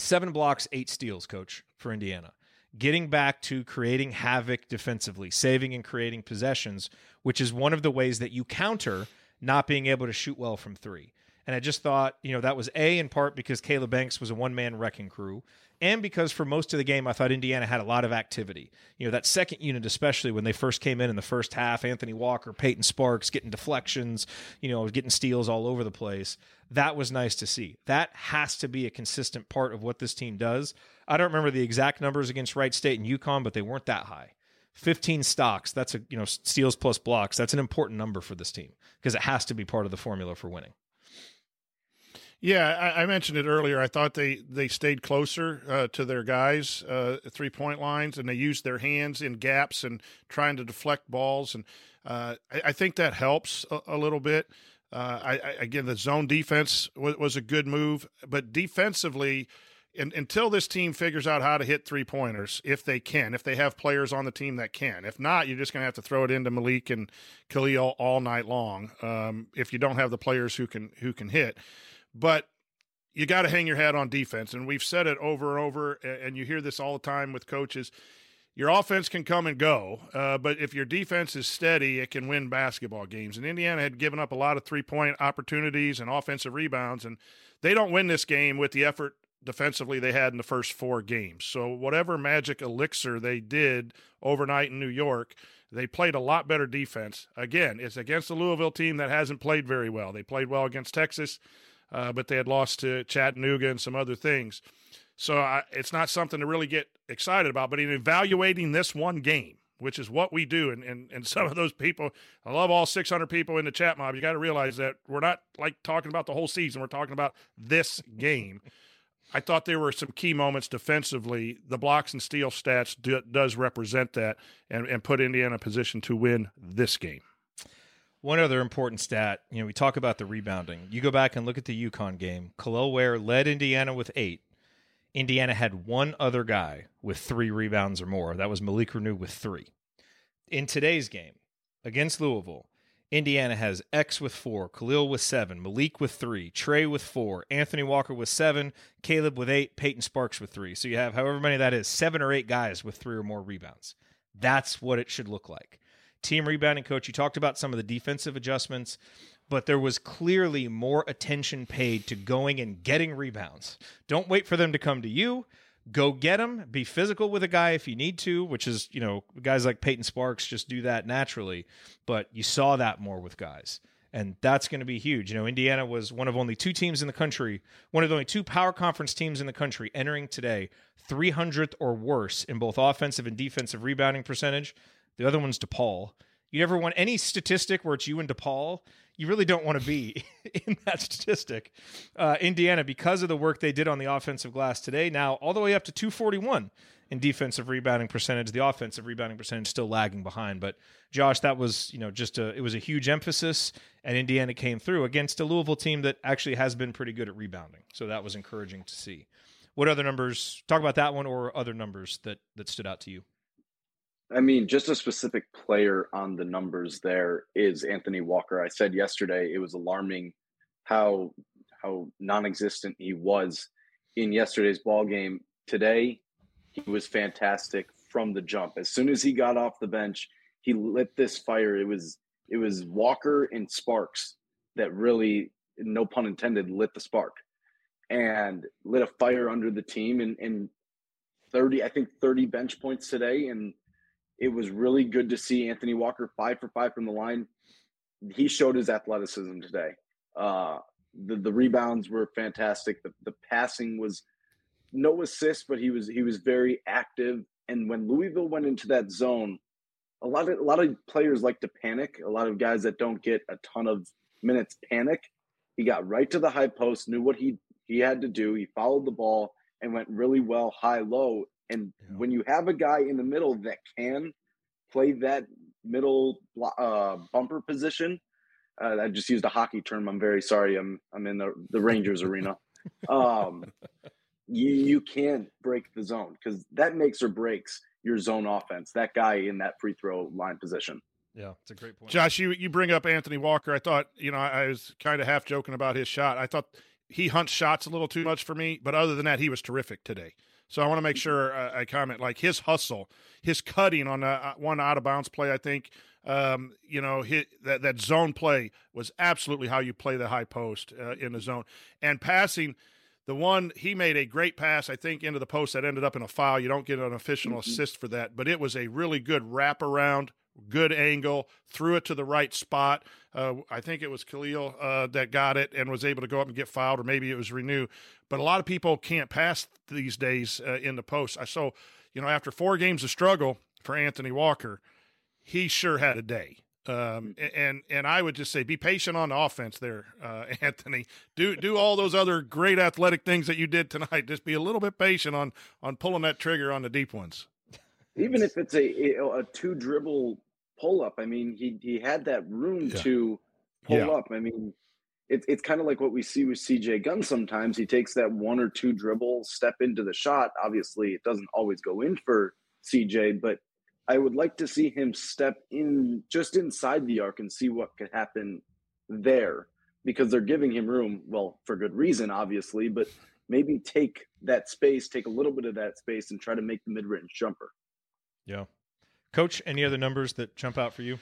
7 blocks, 8 steals, Coach, for Indiana. Getting back to creating havoc defensively, saving and creating possessions, which is one of the ways that you counter not being able to shoot well from three. And I just thought, you know, that was in part because Caleb Banks was a one-man wrecking crew, and because for most of the game, I thought Indiana had a lot of activity. You know, that second unit, especially when they first came in the first half, Anthony Walker, Peyton Sparks, getting deflections, you know, getting steals all over the place. That was nice to see. That has to be a consistent part of what this team does. I don't remember the exact numbers against Wright State and UConn, but they weren't that high. 15 stocks, that's steals plus blocks. That's an important number for this team because it has to be part of the formula for winning. Yeah, I mentioned it earlier. I thought they stayed closer to their guys, three-point lines, and they used their hands in gaps and trying to deflect balls. And I think that helps a little bit. Again, the zone defense was a good move. But defensively, until this team figures out how to hit three-pointers, if they can, if they have players on the team that can. If not, you're just going to have to throw it into Malik and Kel'el all night long if you don't have the players who can hit. But you got to hang your hat on defense. And we've said it over and over, and you hear this all the time with coaches. Your offense can come and go, but if your defense is steady, it can win basketball games. And Indiana had given up a lot of three-point opportunities and offensive rebounds, and they don't win this game with the effort defensively they had in the first four games. So whatever magic elixir they did overnight in New York, they played a lot better defense. Again, it's against the Louisville team that hasn't played very well. They played well against Texas. But they had lost to Chattanooga and some other things. So it's not something to really get excited about. But in evaluating this one game, which is what we do, and some of those people, I love all 600 people in the chat mob. You got to realize that we're not like talking about the whole season. We're talking about this game. I thought there were some key moments defensively. The blocks and steal stats does represent that and put Indiana in position to win this game. One other important stat, we talk about the rebounding. You go back and look at the UConn game. Kel'el Ware led Indiana with 8. Indiana had one other guy with 3 rebounds or more. That was Malik Reneau with 3. In today's game against Louisville, Indiana has X with 4, Kel'el with 7, Malik with 3, Trey with 4, Anthony Walker with 7, Caleb with 8, Peyton Sparks with 3. So you have however many that is, 7 or 8 guys with 3 or more rebounds. That's what it should look like. Team rebounding coach, you talked about some of the defensive adjustments, but there was clearly more attention paid to going and getting rebounds. Don't wait for them to come to you. Go get them. Be physical with a guy if you need to, which is, guys like Peyton Sparks just do that naturally. But you saw that more with guys, and that's going to be huge. Indiana was one of only two power conference teams in the country entering today, 300th or worse in both offensive and defensive rebounding percentage. The other one's DePaul. You never want any statistic where it's you and DePaul. You really don't want to be in that statistic. Indiana, because of the work they did on the offensive glass today, now all the way up to 241 in defensive rebounding percentage. The offensive rebounding percentage still lagging behind. But Josh, that was it was a huge emphasis, and Indiana came through against a Louisville team that actually has been pretty good at rebounding. So that was encouraging to see. What other numbers? Talk about that one or other numbers that stood out to you. I mean, just a specific player on the numbers there is Anthony Walker. I said yesterday it was alarming how non-existent he was in yesterday's ball game. Today, he was fantastic from the jump. As soon as he got off the bench, he lit this fire. It was Walker and Sparks that really, no pun intended, lit the spark and lit a fire under the team. And 30 bench points today, and it was really good to see Anthony Walker 5 for 5 from the line. He showed his athleticism today. The rebounds were fantastic. The passing was no assist, but he was very active. And when Louisville went into that zone, a lot of players like to panic. A lot of guys that don't get a ton of minutes panic. He got right to the high post, knew what he had to do. He followed the ball and went really well high-low. And when you have a guy in the middle that can play that middle bumper position, I just used a hockey term. I'm very sorry. I'm in the Rangers arena. You can't break the zone because that makes or breaks your zone offense. That guy in that free throw line position. Yeah, it's a great point. Josh, you bring up Anthony Walker. I thought, I was kind of half joking about his shot. I thought he hunts shots a little too much for me, but other than that, he was terrific today. So I want to make sure I comment, like his hustle, his cutting on one out-of-bounds play, I think, that zone play was absolutely how you play the high post in the zone. And passing, he made a great pass, I think, into the post that ended up in a foul. You don't get an official assist for that, but it was a really good wraparound, good angle, threw it to the right spot. I think it was Kel'el that got it and was able to go up and get fouled, or maybe it was Reneau. But a lot of people can't pass these days in the post. So, after 4 games of struggle for Anthony Walker, he sure had a day. And I would just say be patient on the offense there, Anthony. Do all those other great athletic things that you did tonight. Just be a little bit patient on pulling that trigger on the deep ones. Even if it's a two dribble pull up, I mean, he had that room to pull up. I mean, it's kind of like what we see with C.J. Gunn sometimes. He takes that one or two dribble, step into the shot. Obviously, it doesn't always go in for C.J., but I would like to see him step in just inside the arc and see what could happen there, because they're giving him room, well, for good reason, obviously, but maybe take that space, take a little bit of that space and try to make the mid-range jumper. Yeah. Coach, any other numbers that jump out for you?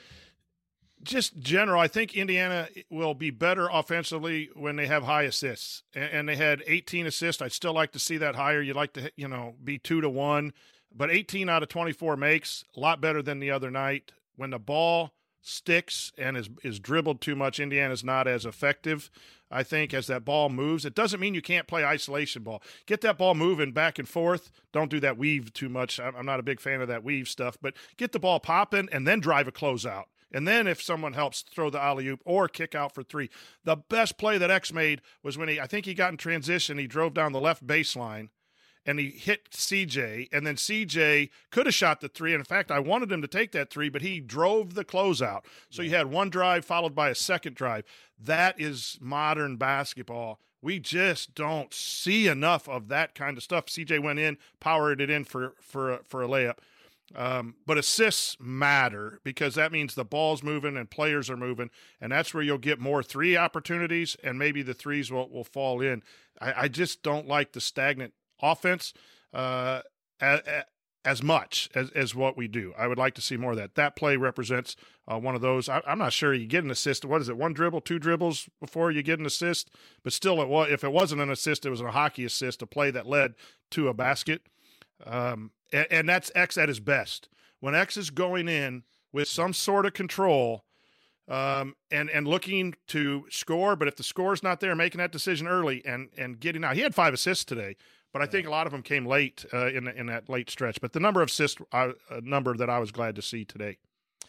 Just general, I think Indiana will be better offensively when they have high assists, and they had 18 assists. I'd still like to see that higher. You'd like to, be 2-1, but 18 out of 24 makes, a lot better than the other night. When the ball sticks and is dribbled too much, Indiana's not as effective, I think, as that ball moves. It doesn't mean you can't play isolation ball. Get that ball moving back and forth. Don't do that weave too much. I'm not a big fan of that weave stuff, but get the ball popping and then drive a closeout. And then if someone helps, throw the alley-oop or kick out for three. The best play that X made was when he got in transition. He drove down the left baseline, and he hit CJ. And then CJ could have shot the three. And, in fact, I wanted him to take that three, but he drove the closeout. So you had one drive followed by a second drive. That is modern basketball. We just don't see enough of that kind of stuff. CJ went in, powered it in for a layup. But assists matter, because that means the ball's moving and players are moving, and that's where you'll get more three opportunities, and maybe the threes will fall in. I just don't like the stagnant offense as much as what we do. I would like to see more of that. That play represents one of those. I'm not sure you get an assist. What is it, one dribble, two dribbles before you get an assist? But still, if it wasn't an assist, it was a hockey assist, a play that led to a basket. And that's X at his best. When X is going in with some sort of control and looking to score, but if the score's not there, making that decision early and getting out. He had 5 assists today, but I think a lot of them came late in that late stretch. But the number of assists, a number that I was glad to see today,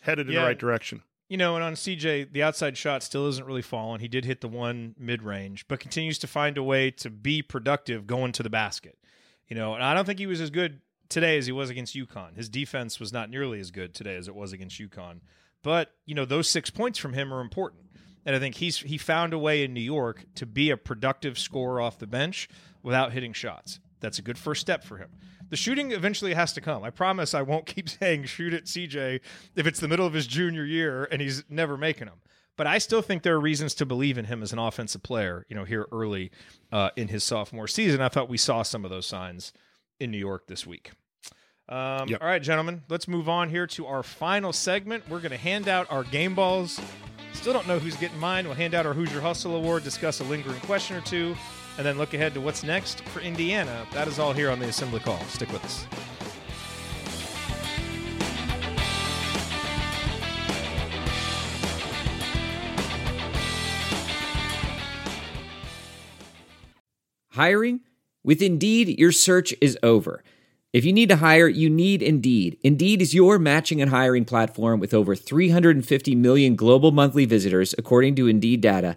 headed in the right direction. And on CJ, the outside shot still isn't really falling. He did hit the one mid-range, but continues to find a way to be productive going to the basket. And I don't think he was as good today as he was against UConn. His defense was not nearly as good today as it was against UConn. But, those 6 points from him are important. And I think he found a way in New York to be a productive scorer off the bench without hitting shots. That's a good first step for him. The shooting eventually has to come. I promise I won't keep saying shoot at CJ if it's the middle of his junior year and he's never making them. But I still think there are reasons to believe in him as an offensive player, here early in his sophomore season. I thought we saw some of those signs in New York this week. All right, gentlemen, let's move on here to our final segment. We're going to hand out our game balls. Still don't know who's getting mine. We'll hand out our Hoosier Hustle Award, discuss a lingering question or two, and then look ahead to what's next for Indiana. That is all here on the Assembly Call. Stick with us. Hiring? With Indeed, your search is over. If you need to hire, you need Indeed. Indeed is your matching and hiring platform with over 350 million global monthly visitors, according to Indeed data,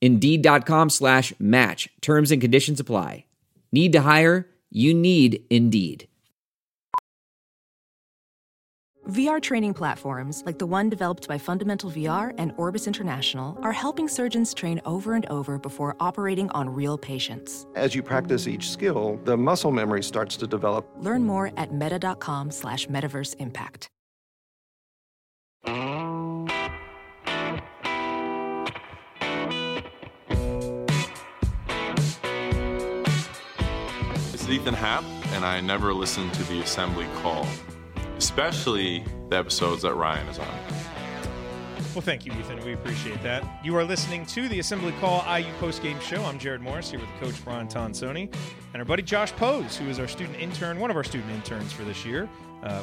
Indeed.com/match. Terms and conditions apply. Need to hire? You need Indeed. VR training platforms, like the one developed by Fundamental VR and Orbis International, are helping surgeons train over and over before operating on real patients. As you practice each skill, the muscle memory starts to develop. Learn more at meta.com/metaverseimpact. This is Ethan Happ, and I never listened to the Assembly Call, especially the episodes that Ryan is on. Well, thank you, Ethan. We appreciate that. You are listening to the Assembly Call IU Postgame Show. I'm Jared Morris here with Coach Brian Tonsoni and our buddy Josh Pose, who is our student intern, one of our student interns for this year,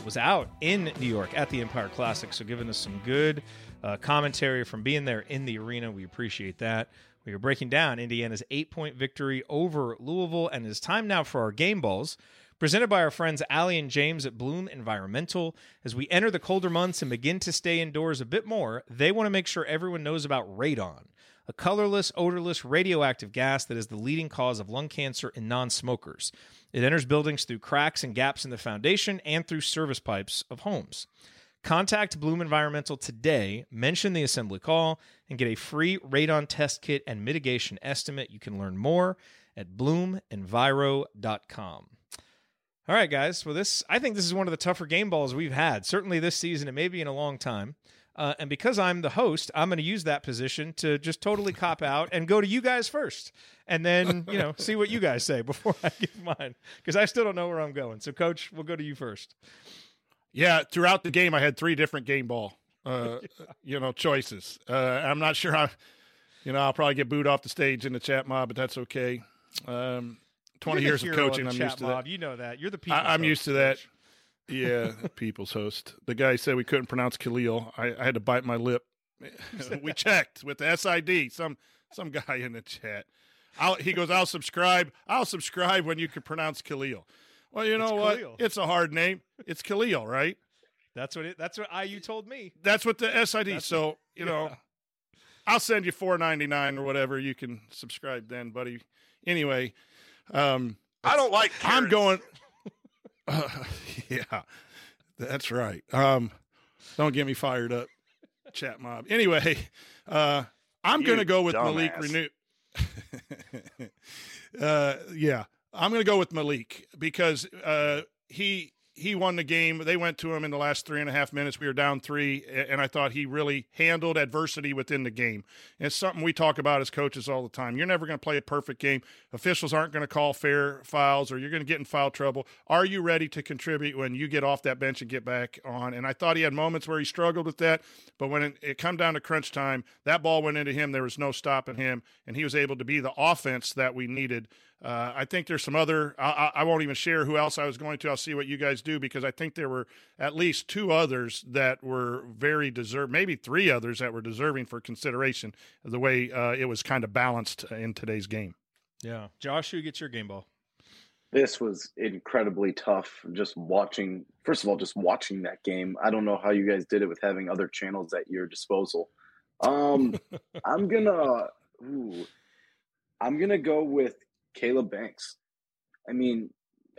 was out in New York at the Empire Classic, so giving us some good commentary from being there in the arena. We appreciate that. We are breaking down Indiana's 8-point victory over Louisville, and it is time now for our game balls, presented by our friends Allie and James at Bloom Environmental. As we enter the colder months and begin to stay indoors a bit more, they want to make sure everyone knows about radon, a colorless, odorless, radioactive gas that is the leading cause of lung cancer in non-smokers. It enters buildings through cracks and gaps in the foundation and through service pipes of homes. Contact Bloom Environmental today, mention the Assembly Call, and get a free radon test kit and mitigation estimate. You can learn more at bloomenviro.com. All right, guys. Well, I think this is one of the tougher game balls we've had, certainly this season and maybe in a long time. And because I'm the host, I'm going to use that position to just totally cop out and go to you guys first, and then see what you guys say before I give mine, because I still don't know where I'm going. So, Coach, we'll go to you first. Yeah, throughout the game, I had three different game ball, choices. I'm not sure I'll probably get booed off the stage in the chat mob, but that's okay. 20 years of coaching, I'm used to that. You know that. You're the people's host. I'm used to that. Yeah, people's host. The guy said we couldn't pronounce Kel'el. I had to bite my lip. We checked with the SID, some guy in the chat. He goes, I'll subscribe. I'll subscribe when you can pronounce Kel'el. Well, you know what? It's a hard name. It's Kel'el, right? That's what IU told me. That's what the SID. I'll send you $4.99 or whatever. You can subscribe then, buddy. Anyway. I don't like carrots. I'm going yeah, that's right. Don't get me fired up, chat mob. Anyway, I'm going to go with Malik Reneau. I'm going to go with Malik because he won the game. They went to him in the last 3.5 minutes. We were down 3, and I thought he really handled adversity within the game. And it's something we talk about as coaches all the time. You're never going to play a perfect game. Officials aren't going to call fair fouls, or you're going to get in foul trouble. Are you ready to contribute when you get off that bench and get back on? And I thought he had moments where he struggled with that, but when it come down to crunch time, that ball went into him. There was no stopping him, and he was able to be the offense that we needed. I think there's some other – I won't even share who else I was going to. I'll see what you guys do, because I think there were at least 2 others that were very deserving, maybe 3 others that were deserving for consideration the way it was kind of balanced in today's game. Yeah. Josh, who gets your game ball? This was incredibly tough just watching – first of all, just watching that game. I don't know how you guys did it with having other channels at your disposal. I'm going to go with Caleb Banks. I mean,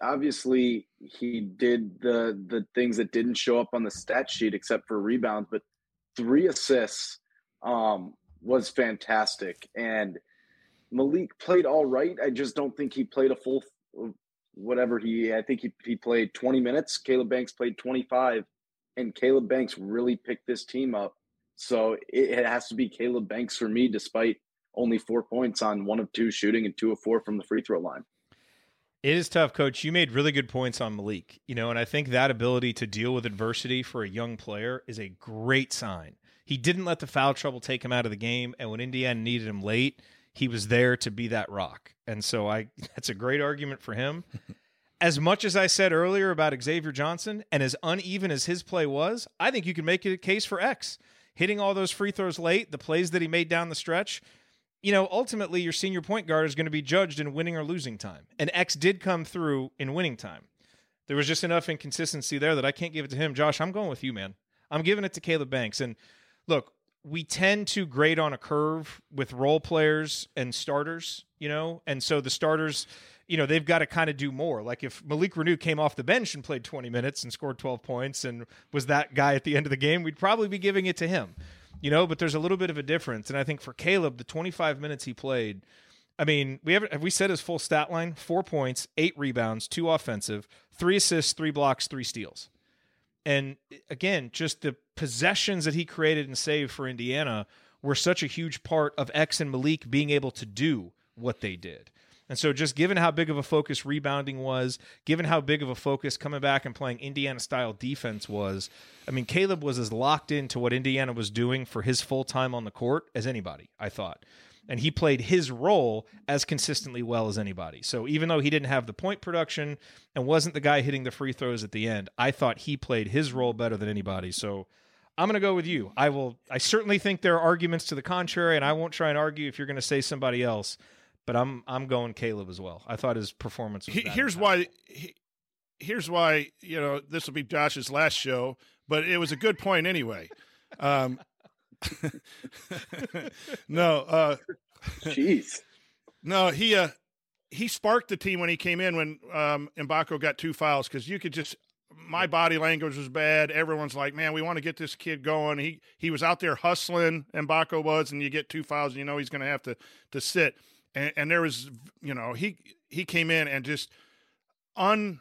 obviously he did the things that didn't show up on the stat sheet except for rebounds, but 3 assists was fantastic. And Malik played all right. I just don't think he played a full whatever he – I think he played 20 minutes. Caleb Banks played 25, and Caleb Banks really picked this team up. So it has to be Caleb Banks for me, despite only 4 points on 1 of 2 shooting and 2 of 4 from the free throw line. It is tough, Coach. You made really good points on Malik, and I think that ability to deal with adversity for a young player is a great sign. He didn't let the foul trouble take him out of the game, and when Indiana needed him late, he was there to be that rock. And so that's a great argument for him. As much as I said earlier about Xavier Johnson, and as uneven as his play was, I think you can make it a case for X. Hitting all those free throws late, the plays that he made down the stretch, ultimately your senior point guard is going to be judged in winning or losing time. And X did come through in winning time. There was just enough inconsistency there that I can't give it to him. Josh, I'm going with you, man. I'm giving it to Caleb Banks. And look, we tend to grade on a curve with role players and starters, and so the starters, they've got to kind of do more. Like if Malik Reneau came off the bench and played 20 minutes and scored 12 points and was that guy at the end of the game, we'd probably be giving it to him. But there's a little bit of a difference. And I think for Caleb, the 25 minutes he played, I mean, have we said his full stat line? 4 points, 8 rebounds, 2 offensive, 3 assists, 3 blocks, 3 steals. And again, just the possessions that he created and saved for Indiana were such a huge part of X and Malik being able to do what they did. And so just given how big of a focus rebounding was, given how big of a focus coming back and playing Indiana-style defense was, I mean, Caleb was as locked into what Indiana was doing for his full time on the court as anybody, I thought. And he played his role as consistently well as anybody. So even though he didn't have the point production and wasn't the guy hitting the free throws at the end, I thought he played his role better than anybody. So I'm going to go with you. I certainly think there are arguments to the contrary, and I won't try and argue if you're going to say somebody else, but I'm going Caleb as well. I thought his performance was bad. Here's why, you know, this will be Josh's last show, but it was a good point anyway. Jeez. No, he sparked the team when he came in when Mgbako got two fouls, because you could just my body language was bad. Everyone's like, man, we want to get this kid going. He was out there hustling, Mgbako was, and you get two fouls and you know he's going to have to sit. And there was, you know, he came in and just the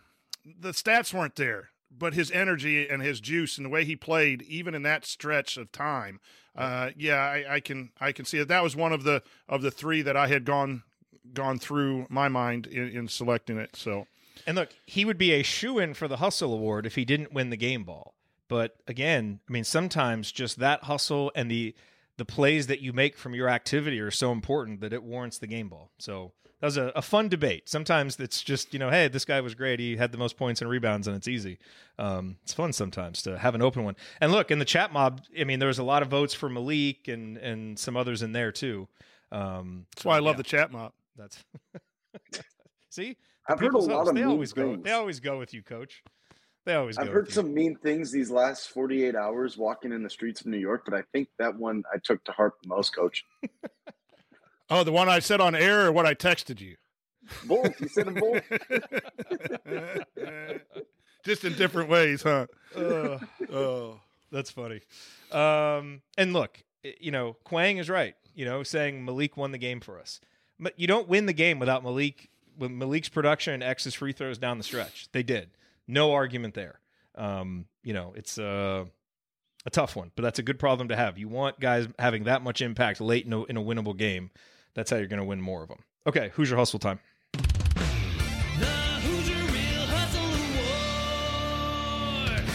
stats weren't there, but his energy and his juice and the way he played, even in that stretch of time, I can see it. That was one of the three that I had gone through my mind in selecting it. So, and look, he would be a shoo-in for the Hustle Award if he didn't win the game ball. But again, I mean, sometimes just that hustle and the plays that you make from your activity are so important that it warrants the game ball. So that was a fun debate. Sometimes it's just, you know, hey, this guy was great. He had the most points and rebounds, and it's easy. It's fun sometimes to have an open one. And look, in the chat mob, I mean, there was a lot of votes for Malik and some others in there too. That's why I love the chat mob. That's see, I've heard a lot of mean things. They always go with you, Coach. I've heard some mean things these last 48 hours walking in the streets of New York, but I think that one I took to heart the most, Coach. Oh, the one I said on air or what I texted you? Both. You said them both. Just in different ways, huh? Oh, that's funny. And look, you know, Quang is right, you know, saying Malik won the game for us. But you don't win the game without Malik's production and X's free throws down the stretch. They did. No argument there. You know, it's a tough one, but that's a good problem to have. You want guys having that much impact late in a winnable game. That's how you're going to win more of them. Okay, Hoosier Hustle time. The Hoosier Real Hustle Award.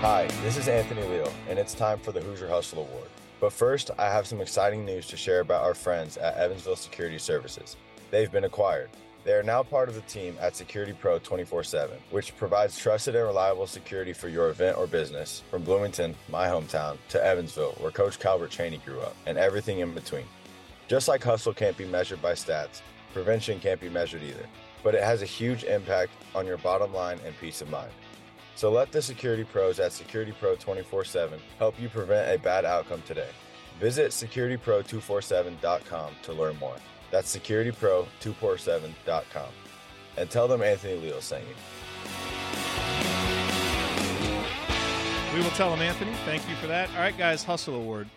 Hi, this is Anthony Leal, and it's time for the Hoosier Hustle Award. But first, I have some exciting news to share about our friends at Evansville Security Services. They've been acquired. They are now part of the team at Security Pro 24-7, which provides trusted and reliable security for your event or business from Bloomington, my hometown, to Evansville, where Coach Calvert Chaney grew up, and everything in between. Just like hustle can't be measured by stats, prevention can't be measured either, but it has a huge impact on your bottom line and peace of mind. So let the security pros at Security Pro 24-7 help you prevent a bad outcome today. Visit securitypro247.com to learn more. That's securitypro247.com. And tell them Anthony Leal sent you. We will tell him, Anthony. Thank you for that. All right, guys, Hustle Award.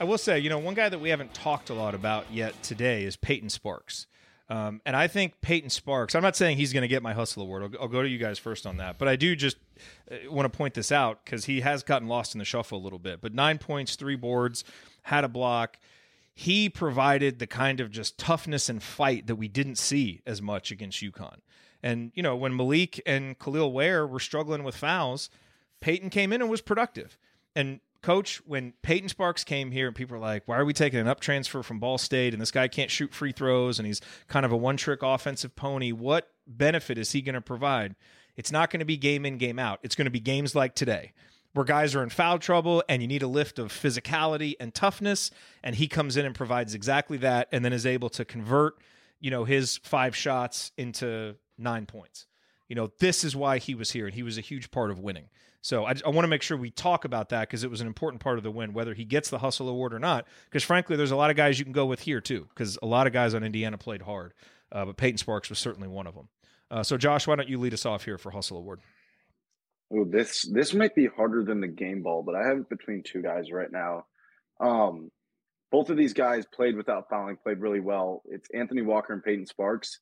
I will say, you know, one guy that we haven't talked a lot about yet today is Peyton Sparks. And I think Peyton Sparks, I'm not saying he's going to get my Hustle Award. I'll go to you guys first on that. But I do just want to point this out because he has gotten lost in the shuffle a little bit. But 9 points, 3 boards, had a block. He provided the kind of just toughness and fight that we didn't see as much against UConn. And, you know, when Malik and Kel'el Ware were struggling with fouls, Peyton came in and was productive. And, Coach, when Peyton Sparks came here and people were like, why are we taking an up transfer from Ball State and this guy can't shoot free throws and he's kind of a one-trick offensive pony, what benefit is he going to provide? It's not going to be game in, game out. It's going to be games like today, where guys are in foul trouble and you need a lift of physicality and toughness, and he comes in and provides exactly that and then is able to convert, you know, his 5 shots into 9 points. You know, this is why he was here, and he was a huge part of winning. So I want to make sure we talk about that because it was an important part of the win, whether he gets the Hustle Award or not, because frankly, there's a lot of guys you can go with here too, because a lot of guys on Indiana played hard, but Peyton Sparks was certainly one of them. So Josh, why don't you lead us off here for Hustle Award? Ooh, this might be harder than the game ball, but I have it between two guys right now. Both of these guys played without fouling, played really well. It's Anthony Walker and Peyton Sparks.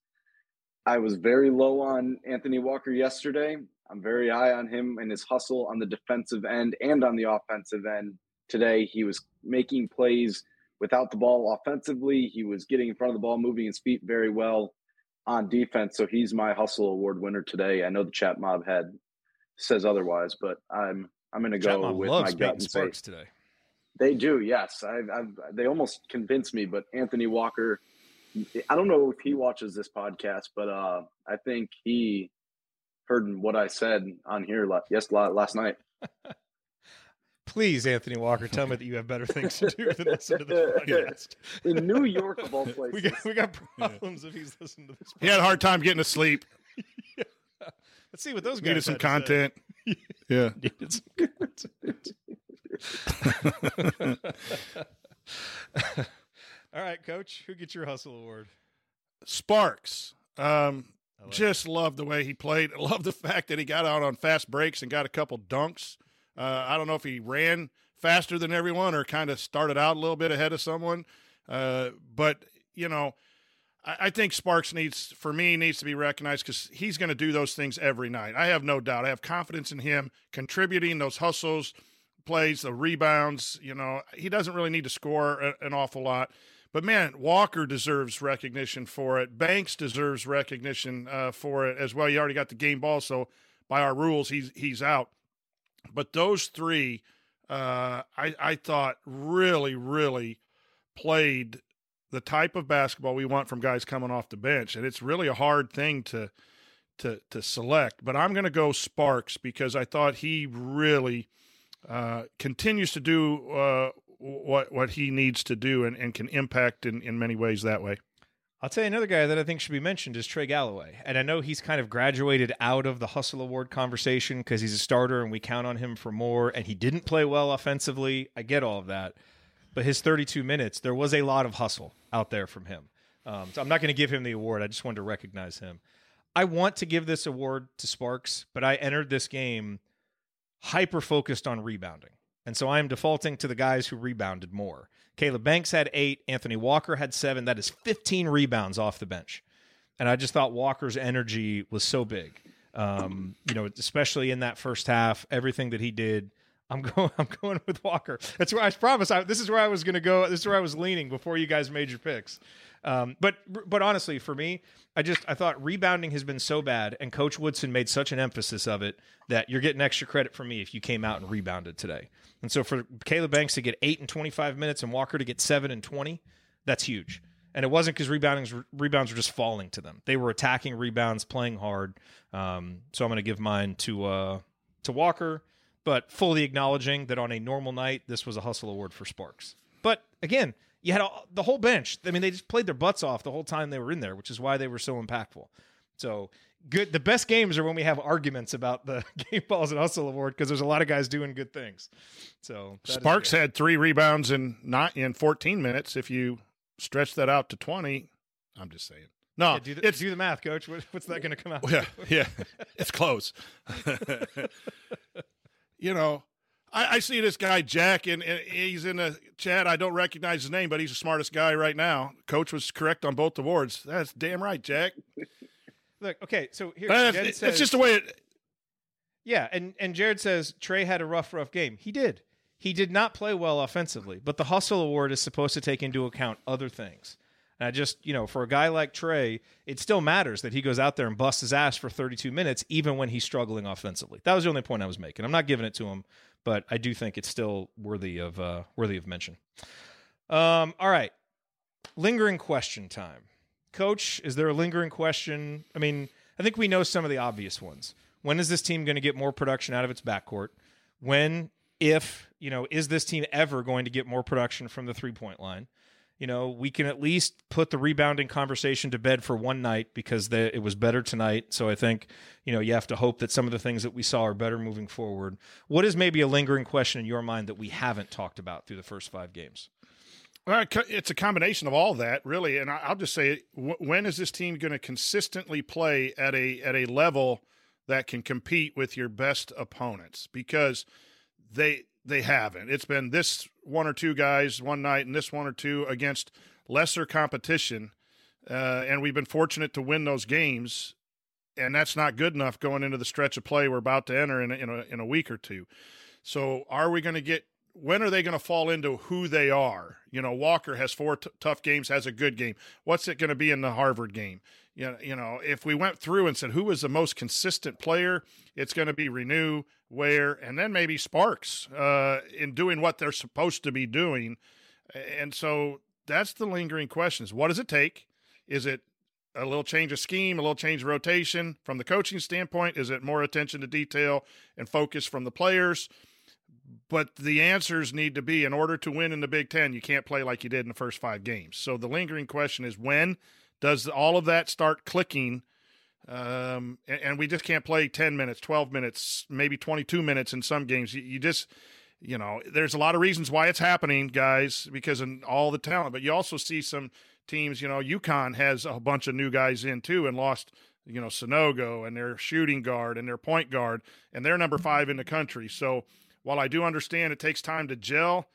I was very low on Anthony Walker yesterday. I'm very high on him and his hustle on the defensive end and on the offensive end. Today, he was making plays without the ball offensively. He was getting in front of the ball, moving his feet very well on defense. So he's my Hustle Award winner today. I know the chat mob says otherwise, but I'm going to go with my gut and Sparks today. They do, yes. They almost convinced me, but Anthony Walker, I don't know if he watches this podcast, but I think he heard what I said on here last night. Please, Anthony Walker, tell me that you have better things to do than listen to this podcast. In New York, of all places. We got problems if he's listening to this podcast. He had a hard time getting to sleep. Yeah. Let's see what those guys needed some content. Yeah. Needed some content. All right, Coach, who gets your Hustle Award? Sparks. Just love the way he played. I love the fact that he got out on fast breaks and got a couple dunks. I don't know if he ran faster than everyone or kind of started out a little bit ahead of someone. But, you know, I think Sparks needs to be recognized because he's going to do those things every night. I have no doubt. I have confidence in him contributing those hustles, plays, the rebounds. You know, he doesn't really need to score an awful lot. But, man, Walker deserves recognition for it. Banks deserves recognition for it as well. He already got the game ball, so by our rules, he's out. But those three, I thought really, really played the type of basketball we want from guys coming off the bench. And it's really a hard thing to select. But I'm going to go Sparks because I thought he really continues to do what he needs to do and can impact in many ways that way. I'll tell you another guy that I think should be mentioned is Trey Galloway. And I know he's kind of graduated out of the Hustle Award conversation because he's a starter and we count on him for more. And he didn't play well offensively. I get all of that. But his 32 minutes, there was a lot of hustle out there from him. So I'm not going to give him the award. I just wanted to recognize him. I want to give this award to Sparks, but I entered this game hyper-focused on rebounding. And so I am defaulting to the guys who rebounded more. Caleb Banks had 8. Anthony Walker had 7. That is 15 rebounds off the bench. And I just thought Walker's energy was so big. You know, especially in that first half, everything that he did, I'm going with Walker. That's where I promise. This is where I was going to go. This is where I was leaning before you guys made your picks. But honestly, for me, I thought rebounding has been so bad, and Coach Woodson made such an emphasis of it that you're getting extra credit from me if you came out and rebounded today. And so for Caleb Banks to get 8 in 25 minutes and Walker to get 7 in 20, that's huge. And it wasn't because rebounds were just falling to them. They were attacking rebounds, playing hard. So I'm going to give mine to Walker, but fully acknowledging that on a normal night, this was a Hustle Award for Sparks. But again, you had the whole bench. I mean, they just played their butts off the whole time they were in there, which is why they were so impactful. So good. The best games are when we have arguments about the Game Balls and Hustle Award because there's a lot of guys doing good things. So Sparks had 3 rebounds in 14 minutes. If you stretch that out to 20, I'm just saying. No, yeah, do the math, Coach. What's that going to come out? Yeah, yeah, it's close. You know. I see this guy, Jack, and he's in the chat. I don't recognize his name, but he's the smartest guy right now. Coach was correct on both awards. That's damn right, Jack. Look, okay, so here Jen says, it's just the way it – yeah, and Jared says Trey had a rough game. He did. He did not play well offensively, but the Hustle Award is supposed to take into account other things. And I just, you know, for a guy like Trey, it still matters that he goes out there and busts his ass for 32 minutes, even when he's struggling offensively. That was the only point I was making. I'm not giving it to him, but I do think it's still worthy of mention. All right. Lingering question time. Coach, is there a lingering question? I mean, I think we know some of the obvious ones. When is this team going to get more production out of its backcourt? When, if, you know, is this team ever going to get more production from the three-point line? You know, we can at least put the rebounding conversation to bed for one night because it was better tonight. So I think, you know, you have to hope that some of the things that we saw are better moving forward. What is maybe a lingering question in your mind that we haven't talked about through the first 5 games? Well, it's a combination of all that, really. And I'll just say, when is this team going to consistently play at a level that can compete with your best opponents? Because they haven't. It's been this one or two guys one night and this one or two against lesser competition. And we've been fortunate to win those games, and that's not good enough going into the stretch of play we're about to enter in a week or two. So are we going to get when are they going to fall into who they are? You know, Walker has four tough games, has a good game. What's it going to be in the Harvard game? You know, if we went through and said who was the most consistent player, it's going to be Reneau, Ware, and then maybe Sparks in doing what they're supposed to be doing. And so that's the lingering questions. What does it take? Is it a little change of scheme, a little change of rotation from the coaching standpoint? Is it more attention to detail and focus from the players? But the answers need to be, in order to win in the Big Ten, you can't play like you did in the first five games. So the lingering question is, when does all of that start clicking? And we just can't play 10 minutes, 12 minutes, maybe 22 minutes in some games. You know, there's a lot of reasons why it's happening, guys, because of all the talent. But you also see some teams, you know, UConn has a bunch of new guys in too and lost, you know, Sanogo and their shooting guard and their point guard, and they're number 5 in the country. So while I do understand it takes time to gel,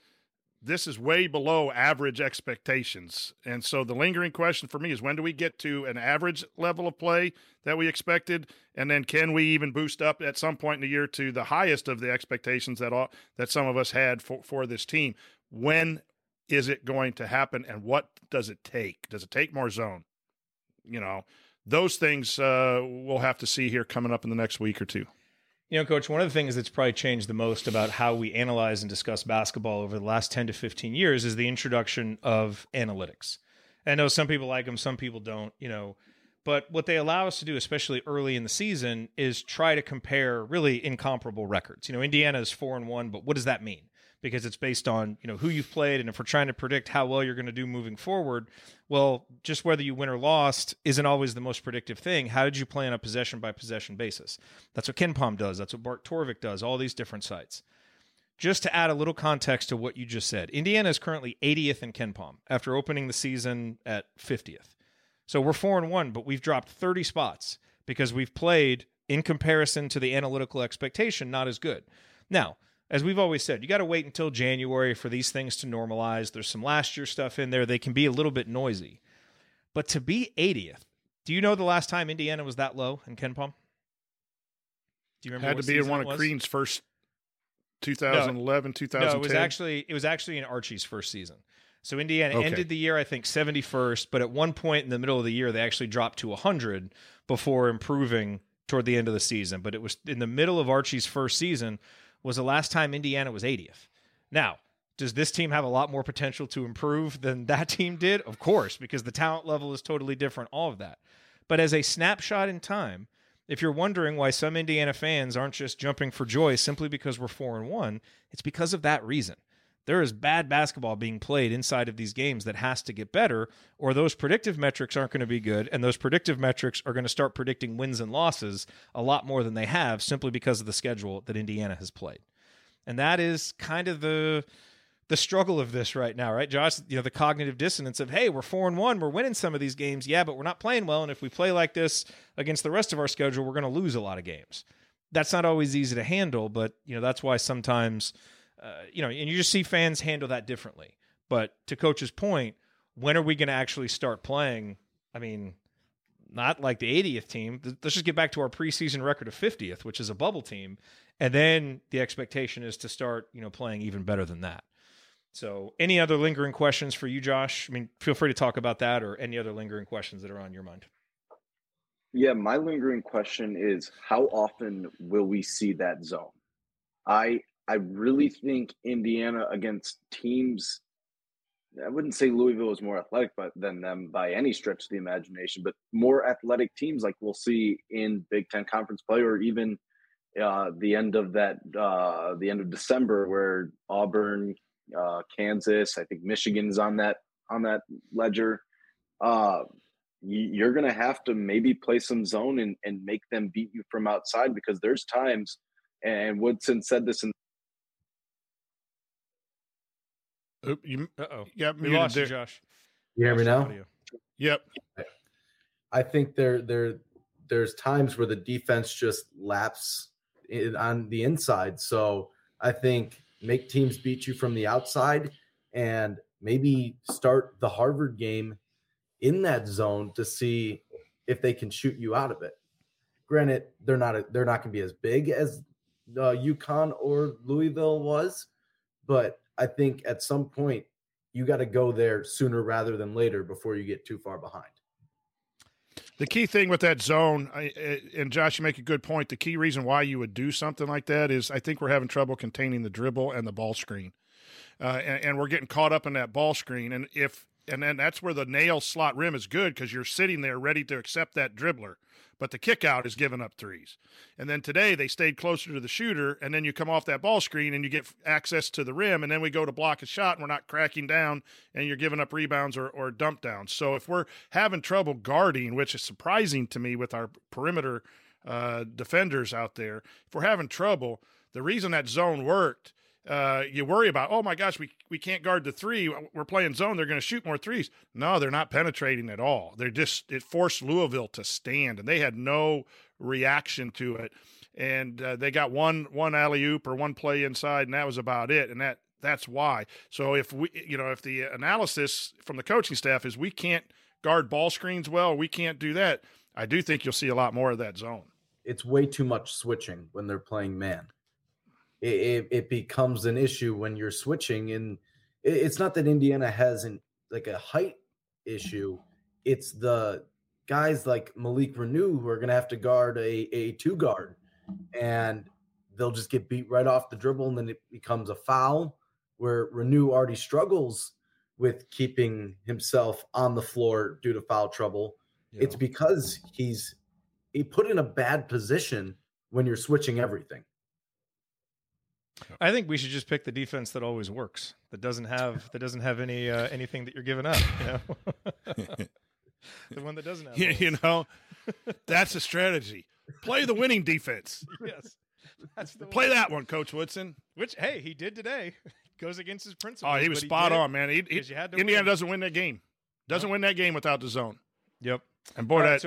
this is way below average expectations. And so the lingering question for me is, when do we get to an average level of play that we expected? And then can we even boost up at some point in the year to the highest of the expectations that some of us had for this team? When is it going to happen, and what does it take? Does it take more zone? You know, those things we'll have to see here coming up in the next week or two. You know, Coach, one of the things that's probably changed the most about how we analyze and discuss basketball over the last 10 to 15 years is the introduction of analytics. I know some people like them, some people don't, you know, but what they allow us to do, especially early in the season, is try to compare really incomparable records. You know, Indiana is 4-1, but what does that mean? Because it's based on, you know, who you've played. And if we're trying to predict how well you're going to do moving forward, well, just whether you win or lost isn't always the most predictive thing. How did you play on a possession-by-possession basis? That's what Ken Pom does. That's what Bart Torvik does, all these different sites. Just to add a little context to what you just said, Indiana is currently 80th in Ken Pom after opening the season at 50th. So we're 4-1, but we've dropped 30 spots because we've played, in comparison to the analytical expectation, not as good. Now, as we've always said, you got to wait until January for these things to normalize. There's some last year stuff in there. They can be a little bit noisy. But to be 80th, do you know the last time Indiana was that low in Ken Pom? Do you remember? Had to be in one of Crean's first 2011, 2010. No, it was actually in Archie's first season. So Indiana ended the year, I think, 71st, but at one point in the middle of the year, they actually dropped to 100 before improving toward the end of the season. But it was in the middle of Archie's first season was the last time Indiana was 80th. Now, does this team have a lot more potential to improve than that team did? Of course, because the talent level is totally different, all of that. But as a snapshot in time, if you're wondering why some Indiana fans aren't just jumping for joy simply because we're 4-1, it's because of that reason. There is bad basketball being played inside of these games that has to get better, or those predictive metrics aren't going to be good, and those predictive metrics are going to start predicting wins and losses a lot more than they have simply because of the schedule that Indiana has played. And that is kind of the struggle of this right now, right, Josh? You know, the cognitive dissonance of, hey, we're 4-1, we're winning some of these games, yeah, but we're not playing well, and if we play like this against the rest of our schedule, we're going to lose a lot of games. That's not always easy to handle, but, you know, that's why sometimes... you know, and you just see fans handle that differently. But to Coach's point, when are we going to actually start playing? I mean, not like the 80th team. Let's just get back to our preseason record of 50th, which is a bubble team. And then the expectation is to start, you know, playing even better than that. So any other lingering questions for you, Josh? I mean, feel free to talk about that or any other lingering questions that are on your mind. Yeah, my lingering question is, how often will we see that zone? I really think Indiana against teams, I wouldn't say Louisville is more athletic than them by any stretch of the imagination, but more athletic teams like we'll see in Big Ten conference play, or even the end of December, where Auburn, Kansas, I think Michigan's on that ledger. You're going to have to maybe play some zone and make them beat you from outside, because there's times, and Woodson said this in. Yeah, we lost you, Josh. You hear me now? Audio. Yep. I think there's times where the defense just laps on the inside. So I think make teams beat you from the outside, and maybe start the Harvard game in that zone to see if they can shoot you out of it. Granted, they're not going to be as big as UConn or Louisville was, But I think at some point you got to go there sooner rather than later before you get too far behind. The key thing with that zone, and Josh, you make a good point. The key reason why you would do something like that is I think we're having trouble containing the dribble and the ball screen. And we're getting caught up in that ball screen. And then that's where the nail slot rim is good because you're sitting there ready to accept that dribbler. But the kick out is giving up threes. And then today they stayed closer to the shooter, and then you come off that ball screen and you get access to the rim, and then we go to block a shot and we're not cracking down and you're giving up rebounds or dump downs. So if we're having trouble guarding, which is surprising to me with our perimeter defenders out there, if we're having trouble, the reason that zone worked, you worry about, oh my gosh, we can't guard the three. We're playing zone. They're going to shoot more threes. No, they're not penetrating at all. They're just, it forced Louisville to stand, and they had no reaction to it. And they got one alley-oop or one play inside, and that was about it. And that's why. So if we, you know, if the analysis from the coaching staff is we can't guard ball screens well, we can't do that, I do think you'll see a lot more of that zone. It's way too much switching when they're playing man. It becomes an issue when you're switching, and it's not that Indiana has a height issue. It's the guys like Malik Reneau who are going to have to guard a two guard, and they'll just get beat right off the dribble, and then it becomes a foul where Reneau already struggles with keeping himself on the floor due to foul trouble. Yeah. It's because he put in a bad position when you're switching everything. I think we should just pick the defense that always works, that doesn't have anything that you're giving up. You know? The one that doesn't have, you know, that's a strategy. Play the winning defense. Yes, that's the play one. That one, Coach Woodson. Which, hey, he did today. Goes against his principles. Oh, he was spot on, man. Indiana doesn't win that game. Doesn't win that game without the zone. Yep. And boy,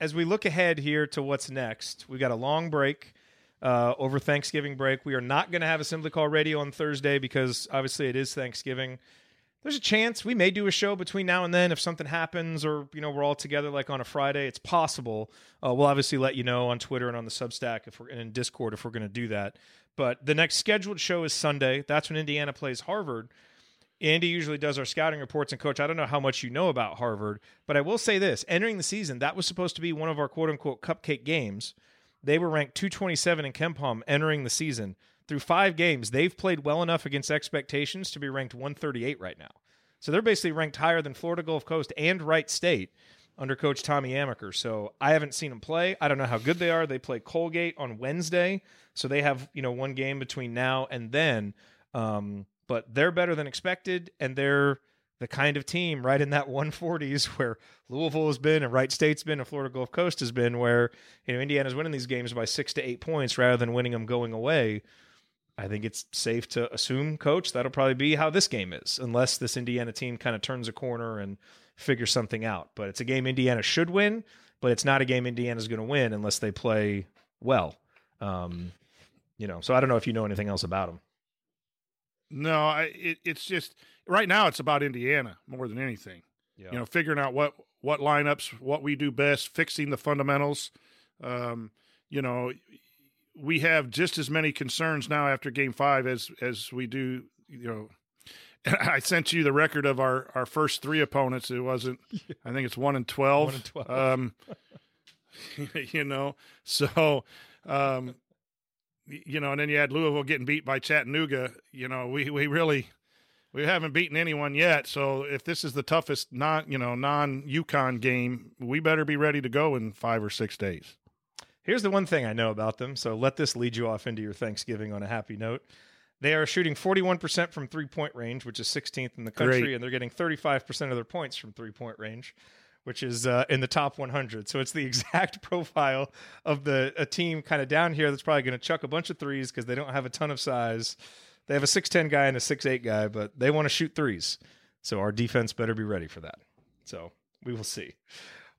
as we look ahead here to what's next, we got a long break. Over Thanksgiving break. We are not going to have Assembly Call Radio on Thursday because obviously it is Thanksgiving. There's a chance we may do a show between now and then if something happens, or you know, we're all together like on a Friday. It's possible. We'll obviously let you know on Twitter and on the Substack and in Discord if we're going to do that. But the next scheduled show is Sunday. That's when Indiana plays Harvard. Andy usually does our scouting reports, and Coach, I don't know how much you know about Harvard, but I will say this. Entering the season, that was supposed to be one of our quote-unquote cupcake games. They were ranked 227 in Ken Pom entering the season. Through 5 games, they've played well enough against expectations to be ranked 138 right now. So they're basically ranked higher than Florida Gulf Coast and Wright State under Coach Tommy Amaker. So I haven't seen them play. I don't know how good they are. They play Colgate on Wednesday, so they have, you know, one game between now and then. But they're better than expected, and they're the kind of team right in that 140s where Louisville has been and Wright State's been and Florida Gulf Coast has been, where, you know, Indiana's winning these games by 6 to 8 points rather than winning them going away. I think it's safe to assume, Coach, that'll probably be how this game is, unless this Indiana team kind of turns a corner and figures something out. But it's a game Indiana should win, but it's not a game Indiana's going to win unless they play well. You know, so I don't know if you know anything else about them. No, it's just right now it's about Indiana more than anything. Yeah. You know, figuring out what lineups, what we do best, fixing the fundamentals. You know, we have just as many concerns now after Game 5 as we do, you know. I sent you the record of our first 3 opponents. It wasn't, I think it's 1-12. 1-12. You know, so – you know, and then you had Louisville getting beat by Chattanooga. You know, we haven't beaten anyone yet. So if this is the toughest non-UConn game, we better be ready to go in 5 or 6 days. Here's the one thing I know about them. So let this lead you off into your Thanksgiving on a happy note. They are shooting 41% from 3-point range, which is 16th in the country. Great. And they're getting 35% of their points from 3-point range, which is in the top 100. So it's the exact profile of a team kind of down here that's probably going to chuck a bunch of threes because they don't have a ton of size. They have a 6'10 guy and a 6'8 guy, but they want to shoot threes. So our defense better be ready for that. So we will see.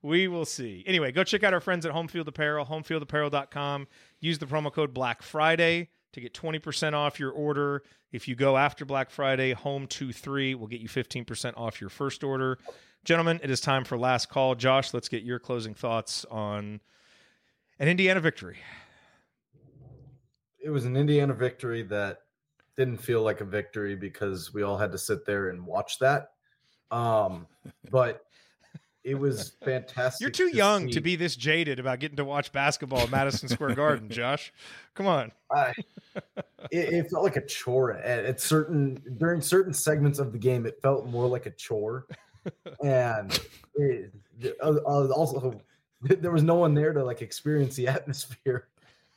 We will see. Anyway, go check out our friends at Homefield Apparel, homefieldapparel.com. Use the promo code Black Friday to get 20% off your order. If you go after Black Friday, Home23 will get you 15% off your first order. Gentlemen, it is time for last call. Josh, let's get your closing thoughts on an Indiana victory. It was an Indiana victory that didn't feel like a victory because we all had to sit there and watch that. But it was fantastic. You're too young to be this jaded about getting to watch basketball at Madison Square Garden, Josh. Come on. It felt like a chore. During certain segments of the game, it felt more like a chore. And also, there was no one there to like experience the atmosphere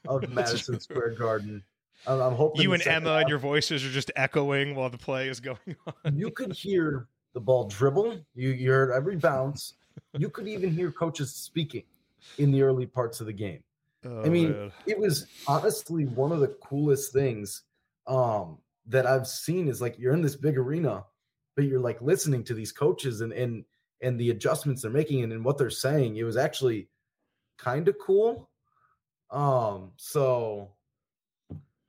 of Madison Square Garden. I'm hoping you and Emma and your voices are just echoing while the play is going on. You could hear the ball dribble. You heard every bounce. You could even hear coaches speaking in the early parts of the game. Oh, I mean, man. It was honestly one of the coolest things that I've seen is like you're in this big arena, but you're like listening to these coaches and the adjustments they're making and what they're saying. It was actually kind of cool.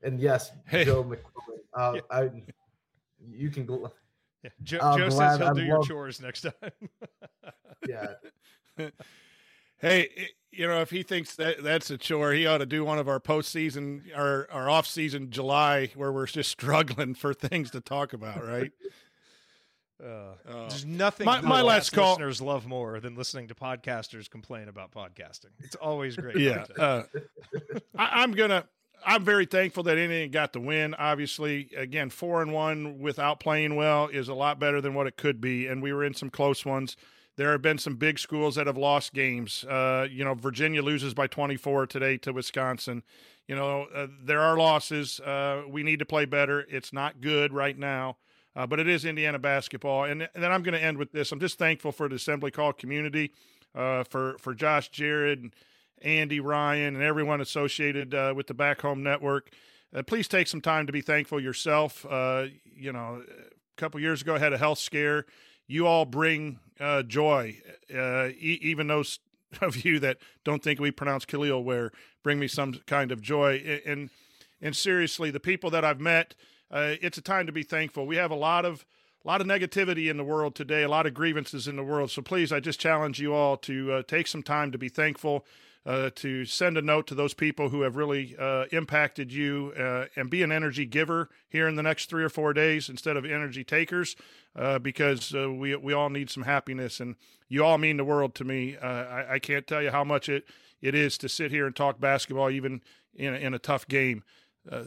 And yes, hey. Joe McClellan. You can go. Yeah. Joe says he'll do your chores next time. Yeah. Hey, if he thinks that's a chore, he ought to do one of our postseason, our off-season July, where we're just struggling for things to talk about, right? There's nothing my last call listeners love more than listening to podcasters complain about podcasting. It's always great. Yeah. I'm very thankful that Indiana got the win. Obviously, again, 4-1 without playing well is a lot better than what it could be, and we were in some close ones. There have been some big schools that have lost games. Virginia loses by 24 today to Wisconsin. There are losses. We need to play better. It's not good right now, but it is Indiana basketball. And then I'm going to end with this. I'm just thankful for the Assembly Call community, for Josh, Jared, and Andy, Ryan, and everyone associated with the Back Home Network. Please take some time to be thankful yourself. A couple years ago, I had a health scare. You all bring joy. Even those of you that don't think we pronounce Kel'el Ware bring me some kind of joy. And seriously, the people that I've met, it's a time to be thankful. We have a lot of negativity in the world today, a lot of grievances in the world. So please, I just challenge you all to take some time to be thankful, to send a note to those people who have really impacted you, and be an energy giver here in the next 3 or 4 days instead of energy takers, because we all need some happiness, and you all mean the world to me. I can't tell you how much it is to sit here and talk basketball, even in a tough game.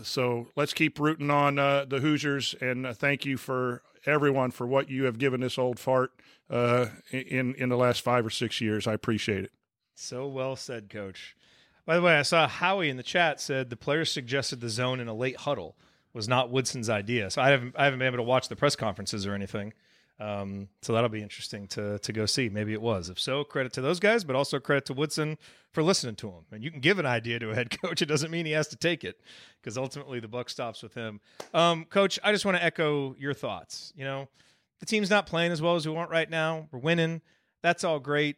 So let's keep rooting on the Hoosiers, and thank you for everyone for what you have given this old fart in the last 5 or 6 years. I appreciate it. So well said, Coach. By the way, I saw Howie in the chat said the players suggested the zone in a late huddle was not Woodson's idea. So I haven't been able to watch the press conferences or anything. So that'll be interesting to go see. Maybe it was. If so, credit to those guys, but also credit to Woodson for listening to him. And you can give an idea to a head coach. It doesn't mean he has to take it, because ultimately the buck stops with him. Coach, I just want to echo your thoughts. The team's not playing as well as we want right now. We're winning. That's all great.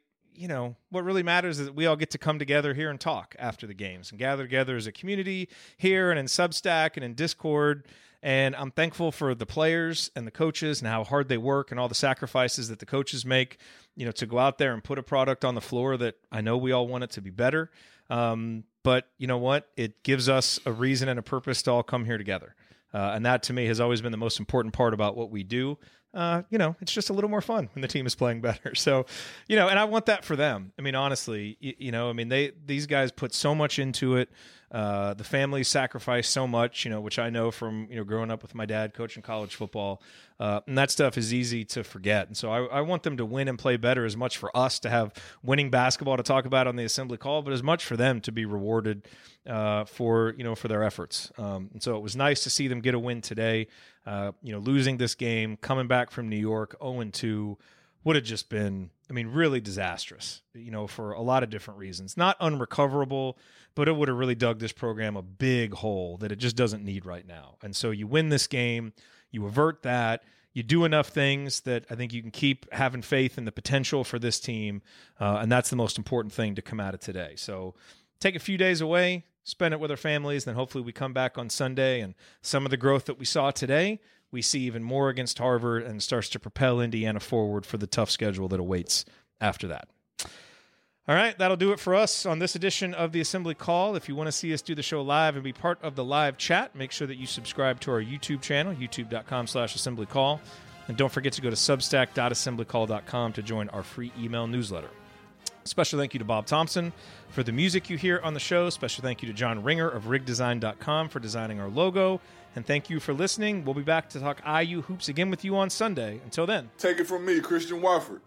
What really matters is that we all get to come together here and talk after the games and gather together as a community here and in Substack and in Discord. And I'm thankful for the players and the coaches and how hard they work and all the sacrifices that the coaches make, to go out there and put a product on the floor that I know we all want it to be better. But you know what? It gives us a reason and a purpose to all come here together. And that to me has always been the most important part about what we do. It's just a little more fun when the team is playing better. So, and I want that for them. I mean, honestly, these guys put so much into it. The families sacrifice so much, which I know from, growing up with my dad coaching college football, and that stuff is easy to forget. And so I want them to win and play better as much for us to have winning basketball to talk about on the Assembly Call, but as much for them to be rewarded, for their efforts. And so it was nice to see them get a win today, losing this game, coming back from New York, 0-2 would have just been, really disastrous, for a lot of different reasons. Not unrecoverable, but it would have really dug this program a big hole that it just doesn't need right now. And so you win this game, you avert that, you do enough things that I think you can keep having faith in the potential for this team, and that's the most important thing to come out of today. So take a few days away, spend it with our families, then hopefully we come back on Sunday and some of the growth that we saw today, we see even more against Harvard and starts to propel Indiana forward for the tough schedule that awaits after that. All right, that'll do it for us on this edition of the Assembly Call. If you want to see us do the show live and be part of the live chat, make sure that you subscribe to our YouTube channel, youtube.com/assemblycall. And don't forget to go to substack.assemblycall.com to join our free email newsletter. Special thank you to Bob Thompson for the music you hear on the show. Special thank you to John Ringer of rigdesign.com for designing our logo. And thank you for listening. We'll be back to talk IU hoops again with you on Sunday. Until then. Take it from me, Christian Wofford.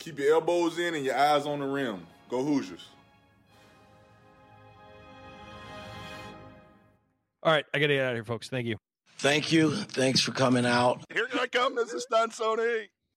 Keep your elbows in and your eyes on the rim. Go Hoosiers. All right, I got to get out of here, folks. Thank you. Thanks for coming out. Here I come, Mrs. Tonsoni.